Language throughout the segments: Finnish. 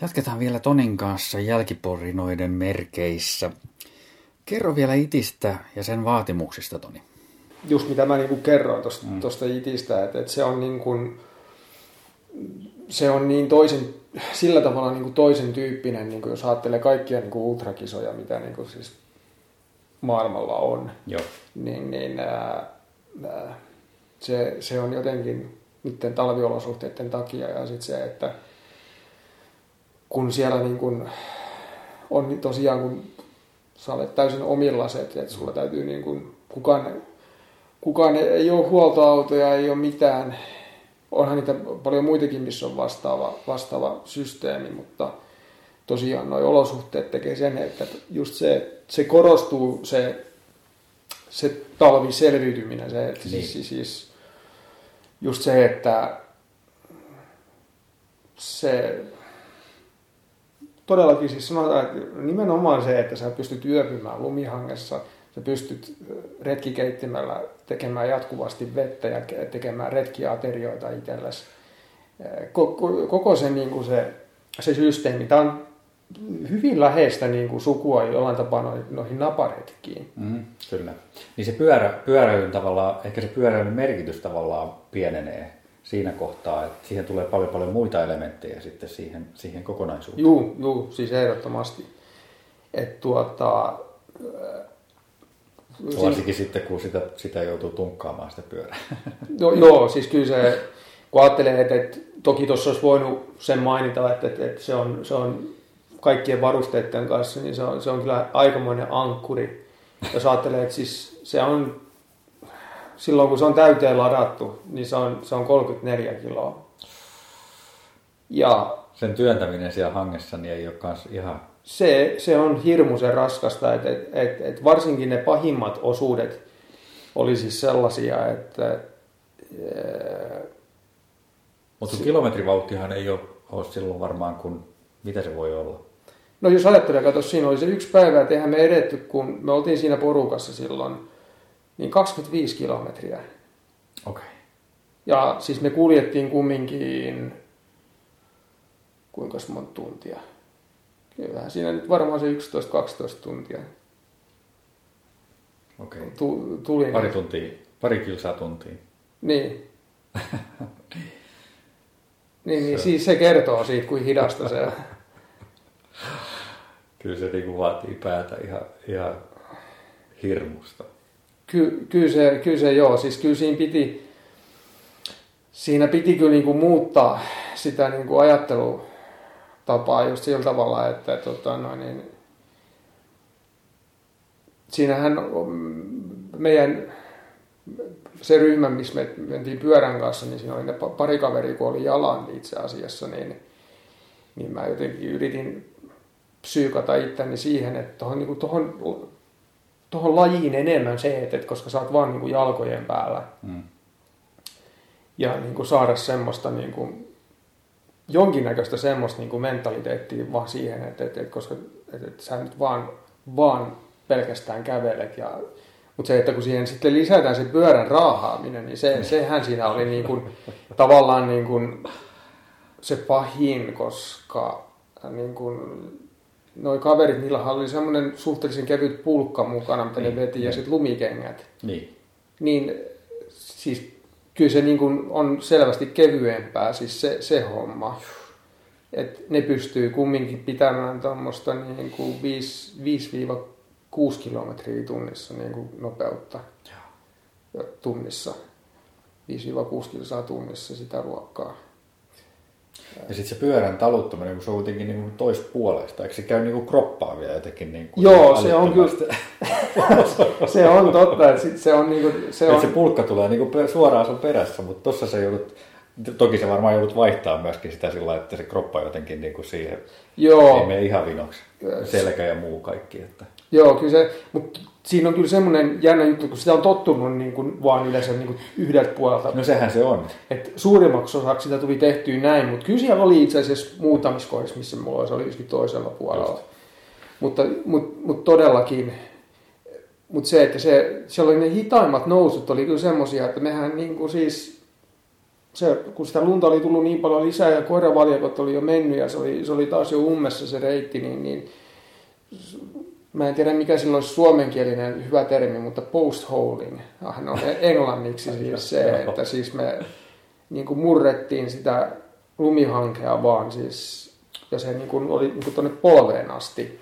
Jatketaan vielä Tonin kanssa jälkiporinoiden merkeissä. Kerro vielä itistä ja sen vaatimuksista, Toni. Just mitä mä niin kerroin tuosta itistä, että se on niin kuin, se on niin toisen, sillä tavalla niin kuin toisen tyyppinen, niin kuin jos ajattelee kaikkia niin kuin ultrakisoja, mitä niin kuin siis maailmalla on. Joo. Se on jotenkin niiden talviolosuhteiden takia ja sitten se, että kun siellä niin kun on tosiaan, kun sä olet täysin omillaset, että sulla täytyy niin kun, kukaan ei ole huoltoautoja, ei ole mitään. Onhan niitä paljon muitakin, missä on vastaava systeemi, mutta tosiaan nuo olosuhteet tekee sen, että just se korostuu se talviselviytyminen, se, että niin. siis just se, että se todellakin siis sanotaan, että nimenomaan se, että sä pystyt yöpymään lumihangessa, sä pystyt retkikeittimällä tekemään jatkuvasti vettä ja tekemään retkiaterioita itsellesi. Koko se, niin kuin se systeemi, tämä on hyvin läheistä niin kuin sukua jollain tapaa noihin naparetkiin. Kyllä. Niin se pyöräilyn tavallaan, ehkä se pyöräilyn merkitys tavallaan pienenee siinä kohtaa, että siihen tulee paljon muita elementtejä sitten siihen kokonaisuuteen. Juu, siis ehdottomasti. Että varsinkin sitten, kun sitä joutuu tunkkaamaan sitä pyörää. Joo, siis kyllä se, kun ajattelee, että toki tuossa olisi voinut sen mainita, että se on kaikkien varusteiden kanssa, niin se on kyllä aikamoinen ankkuri. Jos ajattelee, että siis se on, silloin kun se on täyteen ladattu, niin se on 34 kiloa. Ja sen työntäminen siellä hangessa niin ei ole kans ihan... Se on hirmuisen raskasta, että varsinkin ne pahimmat osuudet oli siis sellaisia, että... Mutta kilometrivauhtihan ei ole silloin varmaan, kun mitä se voi olla? No jos ajattelee, kato, siinä oli se yksi päivä, että eihän me edetty, kun me oltiin siinä porukassa silloin, niin 25 kilometriä. Okei. Okay. Ja siis me kuljettiin kumminkin, kuinka monta tuntia? Kyllähän siinä nyt varmaan se 11-12 tuntia. Okei. Okay. Tuli pari kilsaa tuntia. Niin. Niin, siis se kertoo siitä, kuin hidasta se on. Kyllä se niin vaatii päätä ihan hirmusta. Kyllä se joo, siis kyllä siinä piti kyllä niin kuin muuttaa sitä niin kuin ajattelutapaa just sillä tavalla, että siinähän meidän se ryhmä, missä me mentiin pyörän kanssa, niin siinä oli ne pari kaveria, kun oli jalan itse asiassa, niin mä jotenkin yritin psyykata itteni siihen, että tuohon lajiin enemmän se, että koska sä oot vaan niin kuin jalkojen päällä. Ja niin kuin saada semmoista, niin kuin, jonkinnäköistä semmoista niin kuin mentaliteettia vaan siihen, että koska että sä nyt vaan pelkästään kävelet. Mutta se, että kun siihen sitten lisätään se pyörän raahaaminen, niin sehän siinä oli niin kuin, tavallaan niin kuin se pahin, koska... Niin kuin, noi kaverit, niillähän oli semmoinen suhteellisen kevyt pulkka mukana, mitä ne veti, ja sitten lumikengät. Niin siis kyllä se niin kuin on selvästi kevyempää, siis se homma. Että ne pystyy kumminkin pitämään tuommoista niin kuin 5-6 kilometriä tunnissa niin kuin nopeutta. Ja tunnissa. 5-6 kilsaa tunnissa sitä ruokkaa. Ja sitten se pyörän taluttaminen, kun se on kuitenkin niin toispuolesta, eikö se käy niin kuin kroppaa vielä jotenkin? Niin kuin joo, se on kyllä. Se on totta, että sit se on niin kuin... Se pulkka tulee niin kuin suoraan sun perässä, mutta tossa se joudut, toki se varmaan joudut vaihtaa myöskin sitä sillä lailla, että se kroppa jotenkin niin kuin siihen, joo, ei mene ihan vinoksi, selkä ja muu kaikki. Että. Joo, kyllä se, mutta siinä on kyllä semmoinen jännä juttu, kun sitä on tottunut niin kuin vaan yleensä niin kuin yhdeltä puolelta. No sehän se on. Et suurimmaksi osaksi sitä tuli tehtyä näin, mutta kyllä siellä oli itse asiassa muutamissa kohdissa, missä mulla se oli joskin toisella puolella. Mutta todellakin, mutta se, että siellä oli ne hitaimmat nousut, oli kyllä semmoisia, että mehän niin kuin siis se, kun sitä lunta oli tullut niin paljon lisää ja koiravaljakot oli jo mennyt ja se oli taas jo ummessa se reitti, niin mä en tiedä mikä silloin olisi suomenkielinen hyvä termi, mutta postholing, no englanniksi siis se, että siis me niin kuin murrettiin sitä lumihankea vaan siis, ja se niin kuin oli niin kuin tuonne polveen asti.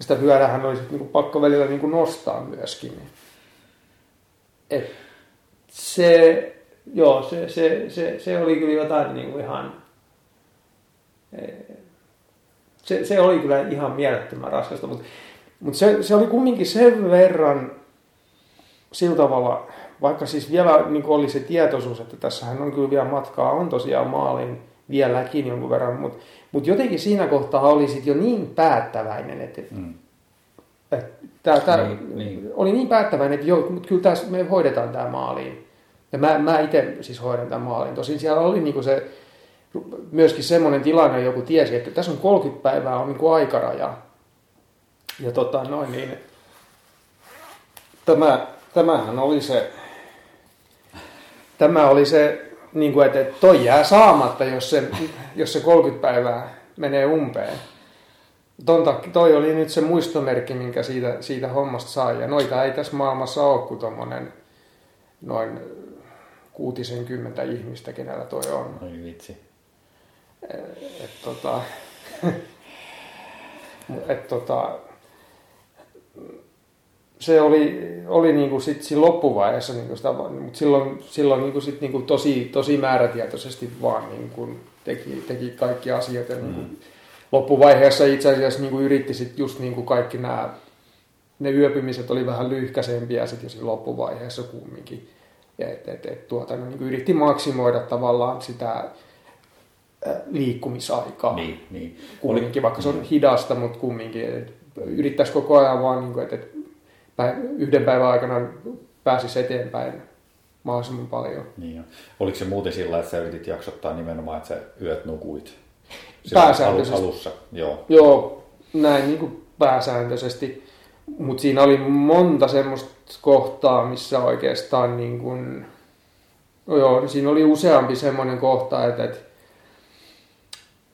Sitä hyödähän oli niin kuin pakko välillä niin kuin nostaa myöskin. Et se, joo, se oli kyllä jotain niin kuin ihan... Se oli kyllä ihan mielettömän raskasta, mutta se oli kumminkin sen verran sillä tavalla, vaikka siis vielä niin kuin oli se tietoisuus, että tässähän on kyllä vielä matkaa, on tosiaan maalin vieläkin jonkun verran, mutta jotenkin siinä kohtaa oli sitten jo niin päättäväinen, että oli niin päättäväinen, että joo, mutta kyllä tässä me hoidetaan tämä maaliin. Ja mä itse siis hoidan tämän maaliin. Tosin siellä oli niin kuin se... Myöskin semmoinen tilanne, joku tiesi, että tässä on 30 päivää on niin kuin aikaraja. Ja Tämä oli se niin kuin, että toi jää saamatta, jos se 30 päivää menee umpeen. Toi oli nyt se muistomerkki, minkä siitä hommasta sai. Ja noita ei tässä maailmassa ole kuin tommonen noin 60 ihmistä, kenellä toi on. Oi vitsi. Se oli niinku sit siinä loppuvaiheessa niinku sitä, mut silloin niinku sit niinku tosi määrätietoisesti vaan niinku teki kaikki asiat ja niinku loppuvaiheessa itse asiassa niinku yritti sit just niinku kaikki ne yöpymiset oli vähän lyhkäisempiä sit jo siinä loppuvaiheessa kumminkin. Niinku yritti maksimoida tavallaan sitä liikkumisaikaa. Niin. Kumminkin, vaikka se on hidasta, mutta kumminkin. Yrittäisi koko ajan vaan, että yhden päivän aikana pääsisi eteenpäin mahdollisimman paljon. Niin. Oliko se muuten sillä, että sä yritit jaksottaa nimenomaan, että sä yöt nukuit? Pääsääntöisesti. Alussa, joo. Joo, näin niin kuin pääsääntöisesti. Mutta siinä oli monta semmoista kohtaa, missä oikeastaan niin kuin... Joo, siinä oli useampi semmoinen kohta, että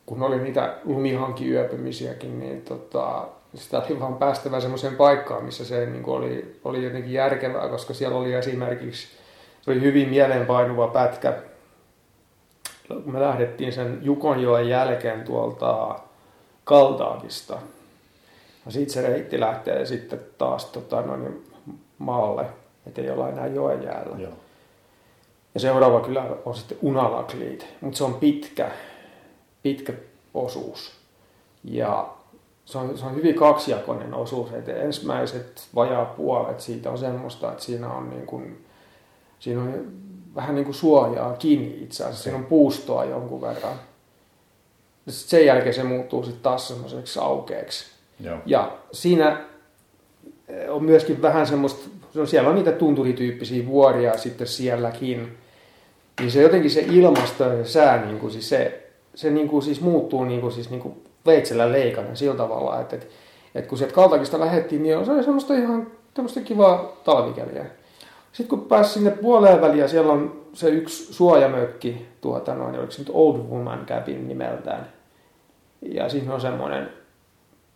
kun oli niitä lumihankiyöpymisiäkin, niin sitä oli vaan päästävä semmoiseen paikkaan, missä se niin kuin oli jotenkin järkevää, koska siellä oli esimerkiksi, se oli hyvin mieleenpainuva pätkä. Me lähdettiin sen Jukonjoen jälkeen tuolta Kaltagista. Ja siitä se reitti lähtee sitten taas maalle, ettei olla enää joen jäällä. Joo. Ja seuraava kylä on sitten Unalakleet, mutta se on pitkä osuus. Ja se on hyvin kaksijakoinen osuus, että ensimmäiset vajaa puolet siitä on semmoista, että siinä on vähän niin kuin suojaa kiinni itse asiassa, siinä on puustoa jonkun verran. Ja sitten sen jälkeen se muuttuu sitten taas semmoiseksi aukeaksi. Joo. Ja siinä on myöskin vähän semmoista, siellä on niitä tunturityyppisiä vuoria sitten sielläkin, niin se jotenkin se ilmasto ja sää, niin kuin siis se niin kuin siis muuttuu niin kuin siis niin kuin veitsellä leikanen sillä tavalla, että kun sieltä Kaltagista lähdettiin, niin se oli semmoista ihan tämmöistä kivaa talvikeliä. Sitten kun pääsi sinne puoleen väliin, siellä on se yksi suojamökki, oliko se nyt Old Woman Gapin nimeltään. Ja siinä on semmoinen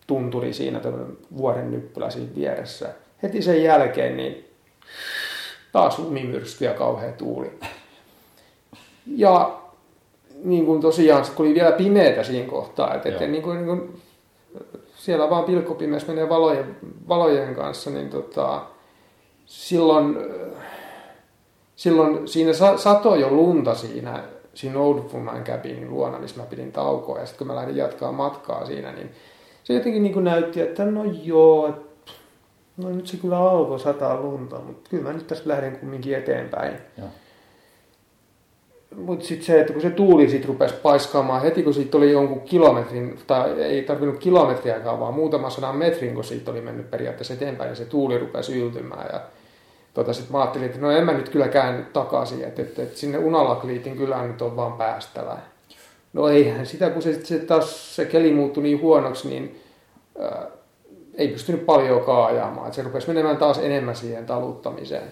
tunturi siinä, tämmöinen vuoren nyppylä siinä vieressä. Heti sen jälkeen niin taas lumimyrsky ja kauhea tuuli. Ja niin kuin tosiaan, kun oli vielä pimeätä siinä kohtaa, että niin kuin, siellä vaan pilkkopimeys menee valojen kanssa, niin silloin siinä satoi jo lunta siinä Old Woman Gapin luona, missä mä pidin taukoa, ja sitten kun mä lähdin jatkaa matkaa siinä, niin se jotenkin niin kuin näytti, että no joo, no nyt se kyllä alkoi sataa lunta, mutta kyllä mä nyt tässä lähden kumminkin eteenpäin. Joo. Mutta sitten se, että kun se tuuli sitten rupesi paiskaamaan heti, kun siitä oli jonkun kilometrin, tai ei tarvinnut kilometriäkaan, vaan muutaman sadan metrin, kun siitä oli mennyt periaatteessa eteenpäin, ja se tuuli rupesi yltymään. Ja sitten mä ajattelin, että no en mä nyt kyllä käänny takaisin, että sinne Unalakleetin kylään nyt on vaan päästävä. No eihän sitä, kun se taas se keli muuttui niin huonoksi, niin ei pystynyt paljonkaan ajamaan. Et se rupesi menemään taas enemmän siihen taluttamiseen.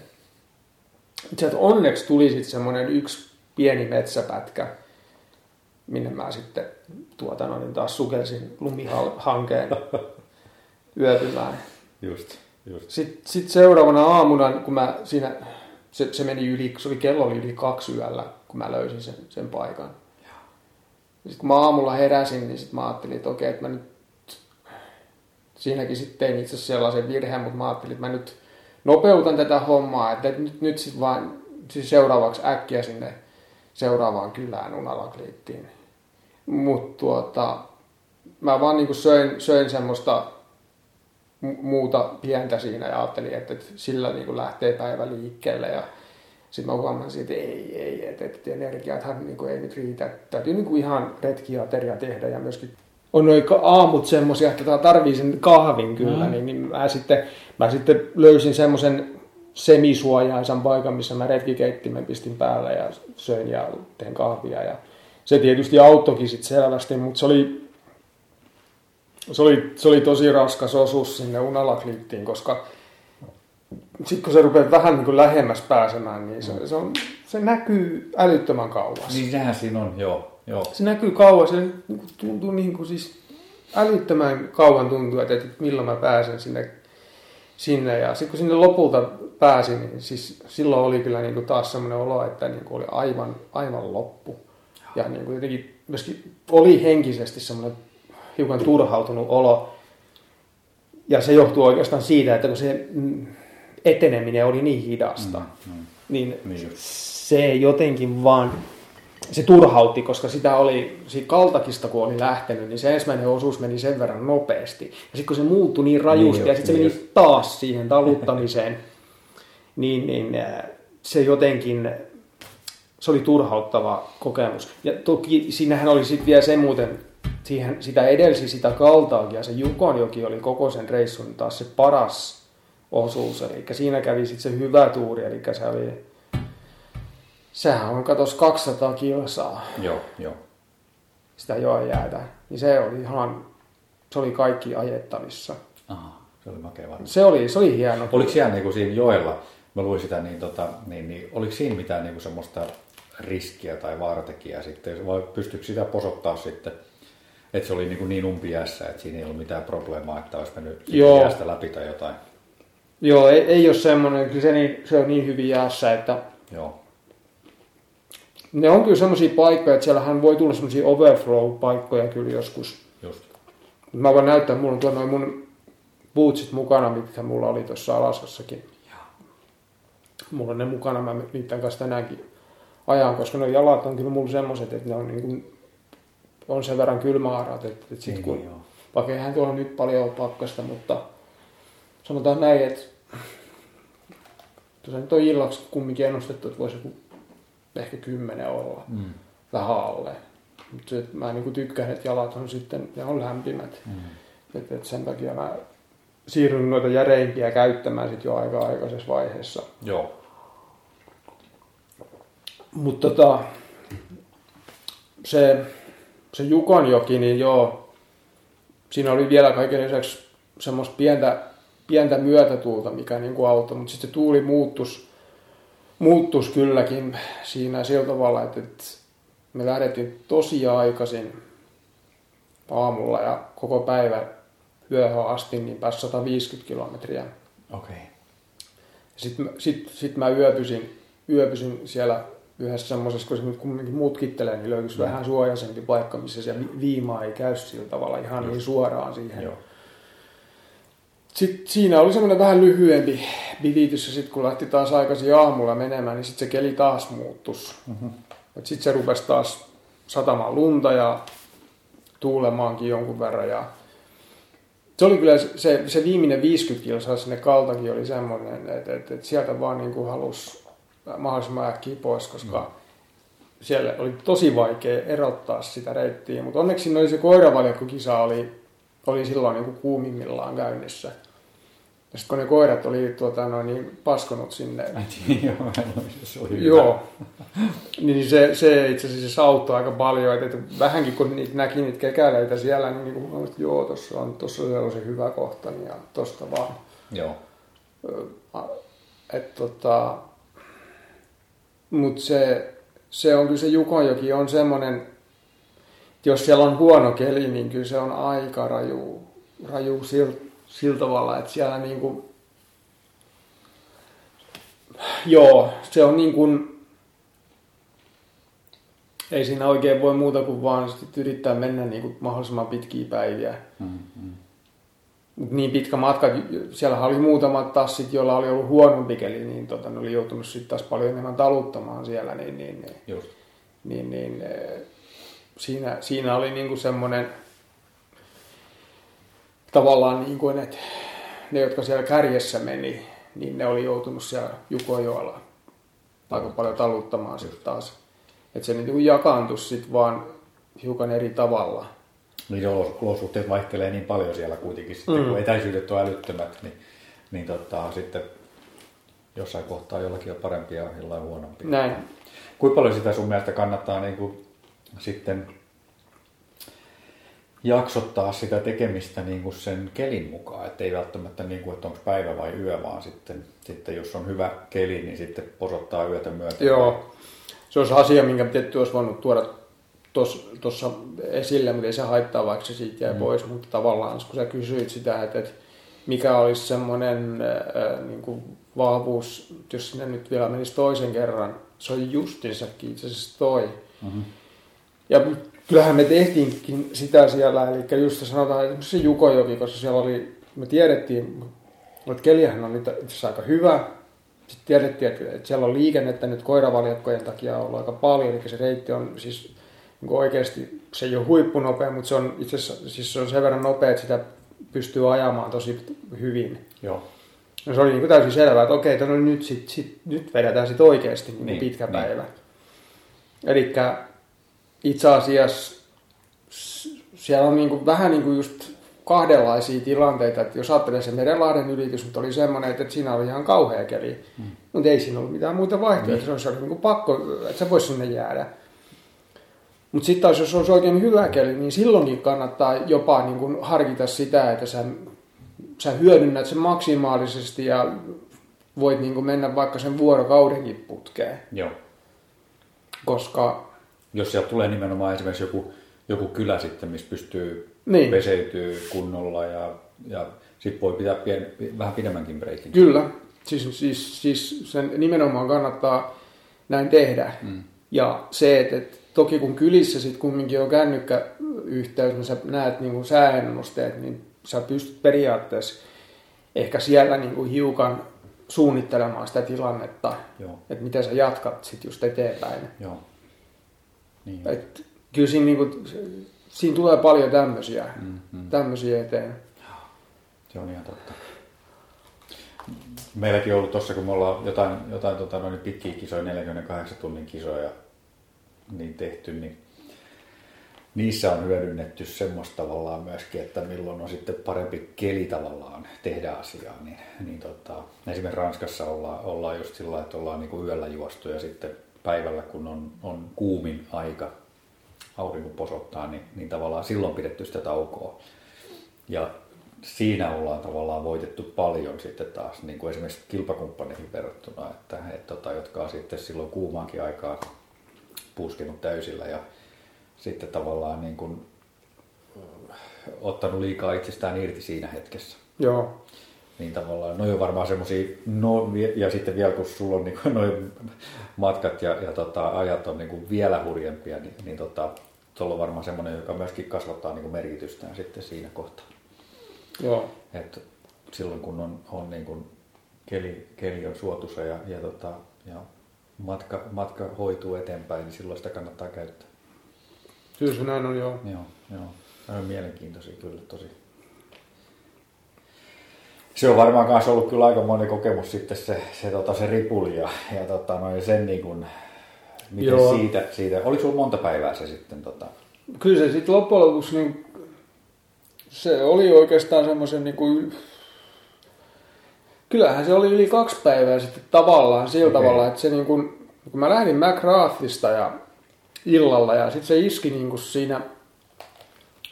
Sieltä onneksi tuli sitten semmoinen yksi pieni metsäpätkä, minne mä sitten taas sukelsin lumihankeen yöpymään. Just. Sitten seuraavana aamuna, kun mä siinä, se meni yli, se oli kello yli 2 yöllä, kun mä löysin sen paikan. Sitten kun mä aamulla heräsin, niin sitten mä ajattelin, että okei, että mä nyt siinäkin sitten tein itse asiassa sellaisen virheen, mutta mä ajattelin, että mä nyt nopeutan tätä hommaa, että nyt sitten vaan siis seuraavaksi äkkiä sinne seuraavaan kylään Unalakleettiin. Mutta mä vaan niinku söin semmoista muuta pientä siinä ja ajattelin, että sillä niinku lähtee päivä liikkeelle. Ja sitten mä huomasin, että ei, että energiathan niinku ei nyt riitä. Täytyy niinku ihan retkiateria tehdä ja myöskin on noin aamut semmoisia, että tarvii sen kahvin kyllä, niin mä sitten löysin semmoisen semisuojaisan paikan, missä mä retkikeittimen pistin päälle ja söin ja tein kahvia. Ja se tietysti auttoikin sitten selvästi, mutta se oli tosi raskas osuus sinne Unalakleettiin, koska sitten kun se rupeaa vähän niin kuin lähemmäs pääsemään, niin se näkyy älyttömän kauas. Niin sehän siinä on, joo. Se näkyy kauas, se tuntuu niin kuin siis älyttömän kauan tuntuu, että milloin mä pääsen sinne. Ja sitten kun sinne lopulta pääsin, niin siis silloin oli kyllä niin kuin taas semmoinen olo, että niin kuin oli aivan loppu. Ja niin kuin jotenkin myöskin oli henkisesti semmoinen hiukan turhautunut olo. Ja se johtuu oikeastaan siitä, että kun se eteneminen oli niin hidasta, niin se jotenkin vaan se turhautti, koska sitä oli, siitä Kaltagista kun oli lähtenyt, niin se ensimmäinen osuus meni sen verran nopeasti. Ja sitten kun se muuttui niin rajusti ja sitten se meni taas siihen taluttamiseen, niin se jotenkin, se oli turhauttava kokemus. Ja toki siinähän oli sitten vielä se muuten, sitä edelsi sitä Kaltagia, se Yukonjoki oli koko sen reissun taas se paras osuus. Eli siinä kävi sitten se hyvä tuuri, eli se oli... Sehän on, katos, 200 kilsaa. Joo. Sitä joen jäätä. Niin se oli ihan, se oli kaikki ajettavissa. Aha, se oli makea varmaan. Se oli hieno. Oliko siellä niin siinä joella, mä luin sitä, niin oliko siinä mitään niin semmoista riskiä tai vaaratekijää sitten? Vai pystyykö sitä posottaa sitten, että se oli niin umpijässä, että siinä ei ollut mitään probleemaa, että olisi mennyt jäästä läpi tai jotain? Joo, ei ole semmoinen. Kyllä se on niin hyvin jäässä, että... Joo. Ne on kyllä semmoisia paikkoja, että siellähän voi tulla semmoisia overflow-paikkoja kyllä joskus. Just. Mä voin näyttää, mulla on tuolla noin mun bootsit mukana, mitkä mulla oli tuossa Alaskassakin. Mulla on ne mukana, mä niiden kanssa tänäänkin ajan, koska ne jalat on kyllä mulla semmoiset, että ne on, niin kuin, on sen verran kylmäarat. Että sit kun, vaikka eihän tuolla nyt paljon pakkasta, mutta sanotaan näin, että tuossa nyt on illaksi kumminkin ennustettu, että voisi joku ehkä 10 olla vähän alle. Mutta mä niinku tykkään, että jalat on sitten, ne on lämpimät. Et sen takia mä siirryn noita järeimpiä käyttämään sit jo aika aikaisessa vaiheessa. Joo. Mutta se Yukonjoki, niin joo, siinä oli vielä kaiken lisäksi semmoista pientä myötätuulta, mikä niinku auttoi, mutta sitten se tuuli muuttuisi kylläkin siinä sillä tavalla, että me lähdettiin tosi aikaisin aamulla ja koko päivä yöhön asti niin pääsi 150 kilometriä. Okay. Sitten mä yöpysin siellä yhdessä semmoisessa, kun se nyt kumminkin mutkittelee, niin löytyisi vähän suojaisempi paikka, missä se viimaa ei käy sillä tavalla ihan niin suoraan siihen. Joo. Sitten siinä oli semmoinen vähän lyhyempi bivitys ja sitten kun lähti taas aikaisin aamulla menemään, niin sitten se keli taas muuttuisi. Sitten se rupesi taas satamaan lunta ja tuulemaankin jonkun verran. Ja se oli kyllä se viimeinen 50 kilsaa sinne Kaltakin oli semmoinen, että sieltä vaan niin kuin halusi mahdollisimman äkkiä pois, koska siellä oli tosi vaikea erottaa sitä reittiä. Mutta onneksi oli se koiravaljakkokisa oli silloin niin kuin kuumimmillaan käynnissä. Ja sitten kun ne koirat oli paskonut sinne. Joo, niin se itse asiassa auttoi aika paljon. Että vähänkin kun niitä näki niitä kekäleitä siellä, niin kuin, että joo, tuossa on sellaisen hyvä kohta, niin ja tuosta vaan. Joo. Mutta se on kyllä se Jukonjoki on semmoinen, jos siellä on huono keli, niin kyllä se on aika raju sillä tavalla, että siellä niin kuin, joo, se on niin kuin, ei siinä oikein voi muuta kuin vaan yrittää mennä niin kuin mahdollisimman pitkiä päiviä. Mm-hmm. Niin pitkä matka, siellä oli muutamat tassit, joilla oli ollut huonompi keli, niin ne oli joutunut sitten taas paljon enemmän taluttamaan siellä, niin siinä oli niinku semmoinen tavallaan niinku, että ne, jotka siellä kärjessä meni, niin ne oli joutunut siellä Jukonjoella aika paljon taluttamaan sitten taas. Että se niinku jakaantui sitten vaan hiukan eri tavalla. Niiden olosuhteet vaihtelee niin paljon siellä kuitenkin sitten, kun etäisyydet on älyttömät, niin sitten jossain kohtaa jollakin on parempia ja jollain huonompia. Näin. Kuinka paljon sitä sun mielestä kannattaa niin kuin, sitten jaksottaa sitä tekemistä niin kuin sen kelin mukaan, ettei välttämättä niin kuin, että onko päivä vai yö, vaan sitten jos on hyvä keli, niin sitten posottaa yötä myöten. Joo, se olisi asia, minkä tietty olisi voinut tuoda tuossa esille, mutta ei se haittaa, vaikka se siitä jäi pois, mutta tavallaan kun sä kysyit sitä, että mikä olisi semmoinen niin kuin vahvuus, jos sinne nyt vielä menisi toisen kerran, se on justinsakin itse asiassa toi. Mm-hmm. Ja kyllähän me tehtiinkin sitä siellä, eli just sanotaan, että se Jukonjoki, koska siellä oli, me tiedettiin, että keliähän on nyt itse asiassa aika hyvä, sitten tiedettiin, että siellä on liikennettä nyt koiravaljakkojen takia ollut aika paljon, eli se reitti on siis oikeasti se ei ole huippunopea, mutta se on itse asiassa siis se on sen verran nopea, että sitä pystyy ajamaan tosi hyvin. Joo. No se oli niin täysin selvää, että okei, no nyt vedetään sit oikeasti niin pitkä päivä. Elikkä itse asiassa siellä on niin vähän niin just kahdenlaisia tilanteita. Että jos ajattelee se Merenlahden ylitys, mutta oli semmoinen, että siinä oli ihan kauhea keli. Mutta ei siinä ollut mitään muuta vaihtoehtoja. Se oli niin pakko, että se voisi sinne jäädä. Mutta sitten taas, jos olisi oikein hyvä keli, niin silloinkin kannattaa jopa niin kun harkita sitä, että sä hyödynnät sen maksimaalisesti ja voit niin kun mennä vaikka sen vuorokaudenkin putkeen. Joo. Koska jos siellä tulee nimenomaan esimerkiksi joku kylä sitten, missä pystyy peseytyy kunnolla ja sitten voi pitää vähän pidemmänkin breikin. Kyllä. Siis sen nimenomaan kannattaa näin tehdä. Ja se, että toki kun kylissä sitten kumminkin on kännykkäyhteys, niin sä näet niinku sääennusteet, niin sä pystyt periaatteessa ehkä siellä niinku hiukan suunnittelemaan sitä tilannetta, että miten sä jatkat sitten just eteenpäin. Joo. Niin. Et kyllä siinä, niinku, siinä tulee paljon tämmöisiä, tämmöisiä eteen. Se on ihan totta. Meilläkin on ollut tossa, kun me ollaan jotain noin pitkiä kisoja, 48 tunnin kisoja, niin tehty, niin niissä on hyödynnetty semmoista tavallaan myöskin, että milloin on sitten parempi keli tavallaan tehdä asiaa. Esimerkiksi Ranskassa ollaan just sillä lailla, että ollaan niin yöllä juostu ja sitten päivällä, kun on kuumin aika, aurinko posottaa, niin tavallaan silloin pidetty sitä taukoa. Ja siinä ollaan tavallaan voitettu paljon sitten taas, niin kuin esimerkiksi kilpakumppaneihin verrattuna, että jotka on sitten silloin kuumaankin aikaa puskenut täysillä ja sitten tavallaan niin kuin ottanut liikaa itsestään irti siinä hetkessä. Joo. Niin tavallaan, no on varmaan semmosia, ja sitten vielä kun sulla on niin kuin noin matkat ja ajat on niin kuin vielä hurjempia, niin tuolla on varmaan semmoinen, joka myöskin kasvattaa niin kuin merkitystään sitten siinä kohtaa. Joo. Et silloin kun on niin kuin keli on suotuisa ja matka hoituu eteenpäin, niin silloin sitä kannattaa käyttää. Kyllä se näin on, joo. Joo. Tämä on mielenkiintoisia kyllä tosi. Se on varmaan kanssa ollut kyllä aikamoinen kokemus sitten se ripuli ja sen niin kuin, miten siitä. Oliko sulla monta päivää se sitten? Kyllä se sitten loppujen lopuksi, niin se oli oikeastaan semmoisen niin kuin, kyllähän se oli yli 2 päivää sitten tavallaan sillä tavalla, että se niin kun mä lähdin McGrathista ja illalla ja sitten se iski niin kun siinä,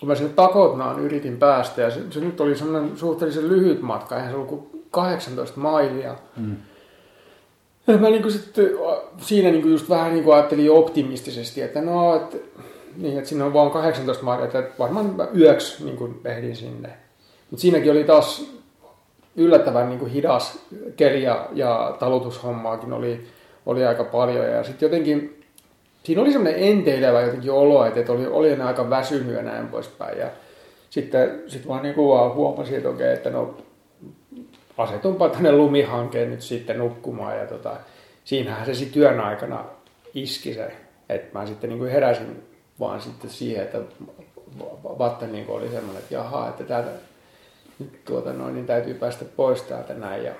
kun mä sinne Takotnaan yritin päästä ja se nyt oli semmoinen suhteellisen lyhyt matka, eihän se ollut kuin 18 mailia. Ja mä niin kun sitten siinä niinku just vähän niinku ajattelin optimistisesti, että no, että niin, että siinä on vaan 18 maalia, että varmaan yöksi niinku ehdin sinne. Mutta siinäkin oli taas yllättävän niinku hidas keli ja talutushommaakin oli aika paljon. Ja sitten jotenkin, siinä oli semmoinen enteilevä jotenkin olo, että oli enää aika väsynyt ja näin poispäin. Ja sitten vaan niinku vaan huomasin, että okei, että no asetunpa tänne lumihankeen nyt sitten nukkumaan. Ja siinähän se sitten työn aikana iski se, että mä sitten niinku heräsin vaan sitten siihen, että vatta niinku oli semmoinen, että jaha, että täältä nyt niin täytyy päästä pois täältä näin. Ja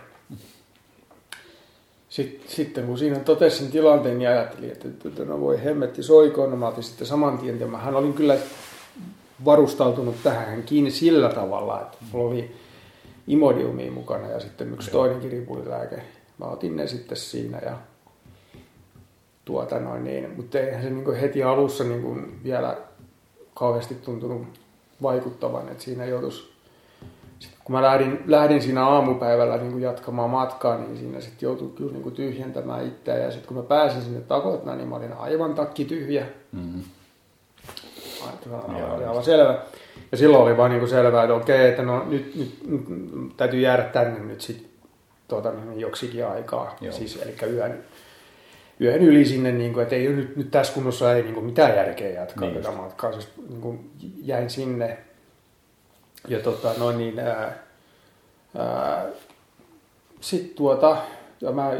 sitten kun siinä totesin tilanteen, niin ajattelin, että no voi hemmetti soikoon, no mä otin sitten saman tien, ja mähän olin kyllä varustautunut tähän kiinni sillä tavalla, että mulla oli imodiumia mukana ja sitten yksi toinenkin ripulilääke. Mä otin ne sitten siinä ja mutta eihän se niin heti alussa niin vielä kauheasti tuntunut vaikuttavan, että siinä joutuisi, kun mä lähdin siinä aamupäivällä niin jatkamaan matkaa, niin siinä sitten joutui kyllä niin tyhjentämään itseä. Ja sitten kun mä pääsin sinne takotna, niin mä olin aivan takki tyhjä. Mm-hmm. Oli aivan selvä. Ja silloin oli vaan niin selvää, että okei, että no, nyt täytyy jäädä tänne nyt sitten joksikin aikaa, siis, eli yön yli sinne, niin kuin, että ei nyt tässä kunnossa ei niin kuin mitään järkeä jatkaa tätä matkaa. Siis, niin kuin, jäin sinne. Ja sitten ja mä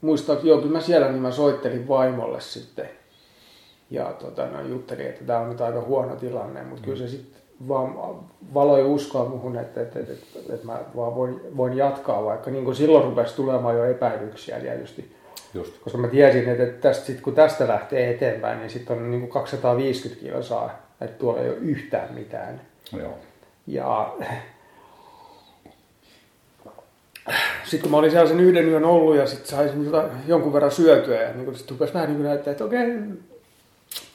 muistan, että kyllä mä siellä, niin mä soittelin vaimolle sitten. Ja juttelin, että tämä on nyt aika huono tilanne, mutta kyllä se sitten vaan valoi uskoa muhun, että mä vaan voin jatkaa, vaikka niin kuin silloin rupesi tulemaan jo epäilyksiä tietysti. Just. Koska mä tiesin, että kun tästä lähtee eteenpäin, niin sitten on niin kuin 250 kilsaa, että tuolla ei ole yhtään mitään. Joo. Ja sitten kun mä olin siellä sen yhden yön ollut ja sitten saisin jonkun verran syötyä ja niin sitten rupesi vähän niin näyttää, että okei,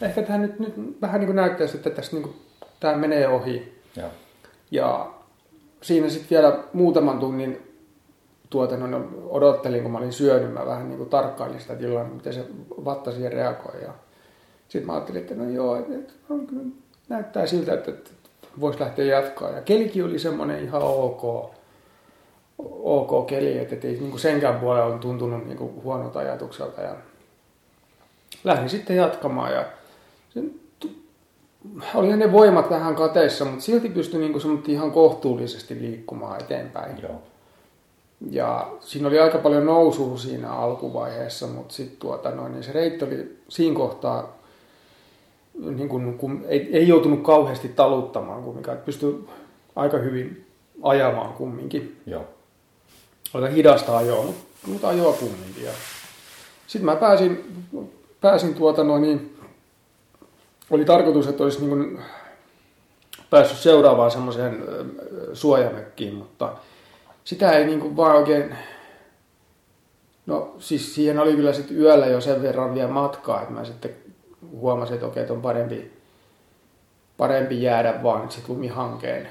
ehkä tämä nyt vähän niin näyttäisi, että tässä niin tämä menee ohi. Joo. Ja siinä sitten vielä muutaman tunnin odottelin, kun mä olin syönyt, mä vähän niin tarkkailin sitä tilannetta, miten se vatta siihen reagoi. Sitten mä ajattelin, että no joo, että näyttää siltä, että voisi lähteä jatkaa. Ja kelikin oli semmoinen ihan ok keli, että ei niin senkään puolella tuntunut niin huonolta ajatukselta. Ja lähdin sitten jatkamaan. Ja olihan ne voimat vähän kateissa, mutta silti pystyi niin ihan kohtuullisesti liikkumaan eteenpäin. Joo. Ja siinä oli aika paljon nousua siinä alkuvaiheessa, mutta sitten niin se reitti oli siinä kohtaa, niin kun ei joutunut kauheasti taluttamaan kumminkaan, että pystyi aika hyvin ajamaan kumminkin. Joo. Aika hidasta ajoa, mutta ajoa kumminkin. Sitten mä pääsin oli tarkoitus, että olisi niin päässyt seuraavaan semmoiseen suojamökkiin, mutta sitä ei niin kuin vaan oikein, no siis siihen oli kyllä sitten yöllä jo sen verran vielä matkaa, että mä sitten huomasin, että okei, että on parempi jäädä vaan nyt sitten lumihankeen.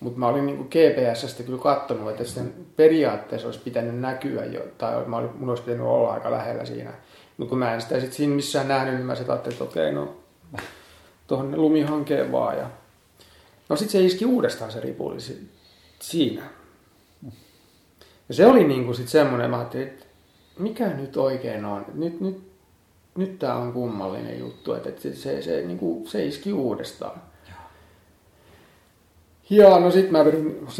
Mutta mä olin niin kuin GPS:stä kyllä katsonut, että sen periaatteessa olisi pitänyt näkyä jo, tai mun olisi pitänyt olla aika lähellä siinä. Mutta kun mä en sitä sitten siinä missään nähnyt, niin mä sitten ajattelin, että okei, no tuohon lumihankeen vaan. Ja no sitten se iski uudestaan se ripuli siinä. Ja se oli niinku sit semmoinen, mä ajattelin, että mikä nyt oikein on, nyt tää on kummallinen juttu, että se iski uudestaan. Ja no sit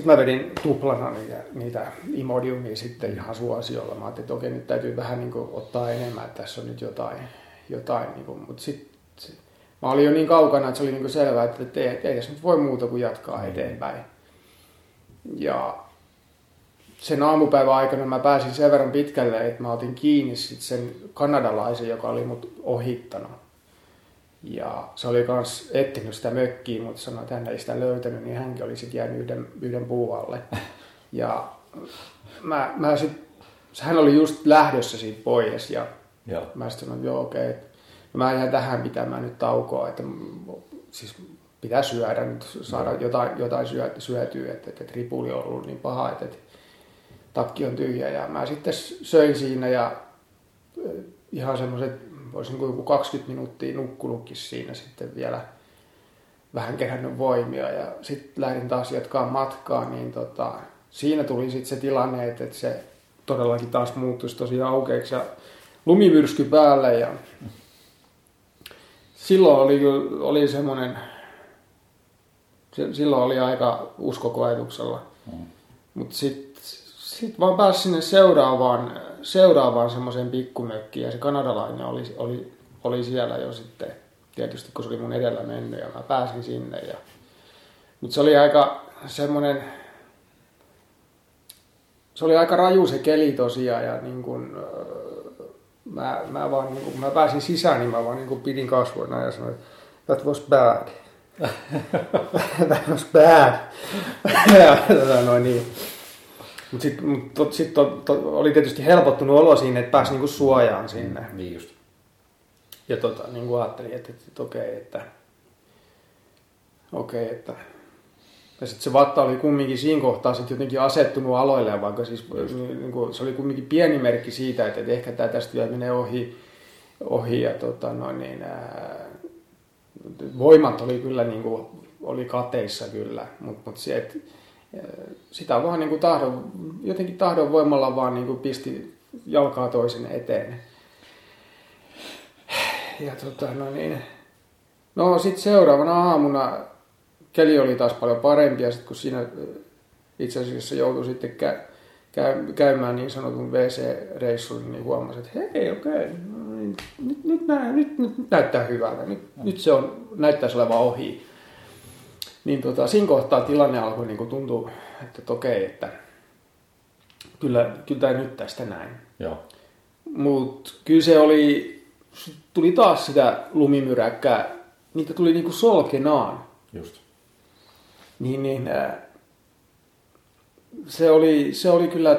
mä vedin tuplana niitä imodiumia sitten ihan suosiolla. Mä ajattelin, että okei, nyt täytyy vähän niinku ottaa enemmän, että tässä on nyt jotain niinku, mut sit mä olin jo niin kaukana, että se oli niinku selvää, että ei tässä nyt voi muuta kuin jatkaa eteenpäin. Ja sen aamupäivän aikana mä pääsin sen verran pitkälle, että mä otin kiinni sit sen kanadalaisen, joka oli mut ohittanut. Ja se oli kans etsinyt sitä mökkiä, mutta sanoi, että hän ei sitä löytänyt, niin hänkin oli sit jäänyt yhden puun alle. Ja hän oli just lähdössä siitä pois ja mä sit sanoin, että joo okei, okay, mä jään tähän pitämään nyt taukoa, että siis pitää syödä nyt, saada jotain syötyä, että ripuli on ollut niin paha, että takki on tyhjä. Ja mä sitten söin siinä ja ihan semmoiset, olisi niin joku 20 minuuttia nukkunutkin siinä sitten vielä vähän kerännyt voimia ja sitten lähdin taas jatkaa matkaa, niin siinä tuli sitten se tilanne, että se todellakin taas muuttuisi tosiaan aukeaksi ja lumimyrsky päälle ja silloin oli semmoinen, silloin oli aika uskokoetuksella, mutta sitten vaan pääsi sinne seuraavaan semmoiseen pikkumökkiin ja se kanadalainen oli siellä jo sitten tietysti, kun se oli mun edellä mennyt ja mä pääsin sinne. Mutta se oli aika semmoinen, se oli aika raju se keli tosiaan ja niin kun, mä vaan niin kun mä pääsin sisään, niin mä vaan niin kun pidin kasvoina ja sanoin, that was bad. That was bad. Sanoin niin. Mutta sitten oli tietysti helpottunut olo siinä, että pääsi niinku suojaan sinne. Niin just. Ja niinku ajattelin, että okei, että... Ja sitten se vatta oli kumminkin siinä kohtaa sitten jotenkin asettunut aloilleen, vaikka siis niinku, se oli kumminkin pieni merkki siitä, että ehkä tämä tästä vielä menee ohi ja voimat oli kyllä niinku, oli kateissa kyllä, mutta se, että sitä vaan niin kuin jotenkin tahdon voimalla vaan niin kuin pisti jalkaa toisen eteen. Ja sitten seuraavana aamuna keli oli taas paljon parempi ja sitten kun siinä itse asiassa joutui sitten käymään niin sanotun WC-reissun, niin huomasin, että hei okei, no niin, nyt näyttää hyvältä, nyt se on, näyttäisi olevan ohi. Niin siinä kohtaa tilanne alkoi niin kuin tuntua, että okei, että kyllä tämä nyt tästä näin. Mutta kyllä se oli, tuli taas sitä lumimyräkkää, niitä tuli niin kuin solkenaan. Just. Se oli kyllä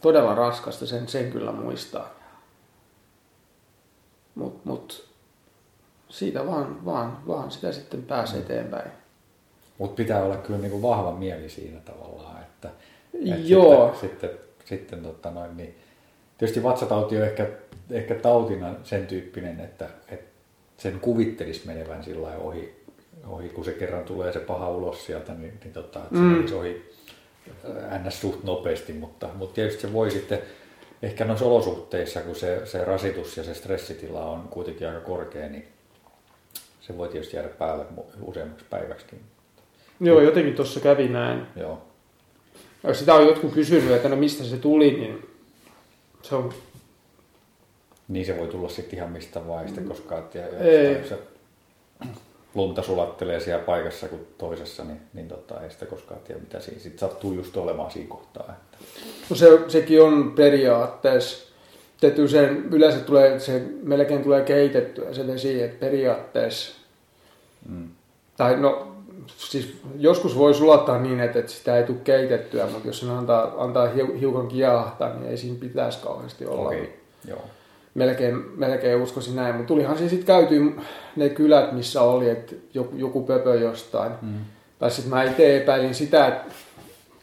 todella raskasta, sen kyllä muistaa. Mut siitä vaan sitä sitten pääsi eteenpäin. Mutta pitää olla kyllä niinku vahva mieli siinä tavallaan, että joo. Sitten tietysti vatsatauti on ehkä tautina sen tyyppinen, että sen kuvittelisi menevän sillä lailla ohi, kun se kerran tulee se paha ulos sieltä, että se menisi ohi ns. Suht nopeasti, mutta tietysti se voi sitten ehkä noissa olosuhteissa, kun se rasitus ja se stressitila on kuitenkin aika korkea, niin se voi tietysti jäädä päälle useammaksi päiväksikin. Joo, jotenkin tuossa kävi näin. Joo. Sitä on jotkut kysynyt, että mistä se tuli, niin se on... Niin se voi tulla sitten ihan mistä vaiheesta, koska jos lunta sulattelee siellä paikassa kuin toisessa, niin ei sitä koskaan tiedä, mitä siinä sitten sattuu just olemaan siinä kohtaa. Että... No sekin on periaatteessa. Yleensä se melkein tulee keitettyä se vesi, että periaatteessa, tai no siis joskus voi sulattaa niin, että sitä ei tule keitettyä, mutta jos sen antaa hiukan kiahtaa, niin ei siinä pitäisi kauheasti olla. Okay. Joo. Melkein uskoisin näin, mutta tulihan siinä sitten käyty ne kylät, missä oli, että joku pöpö jostain. Tai sitten mä itse epäilin sitä, että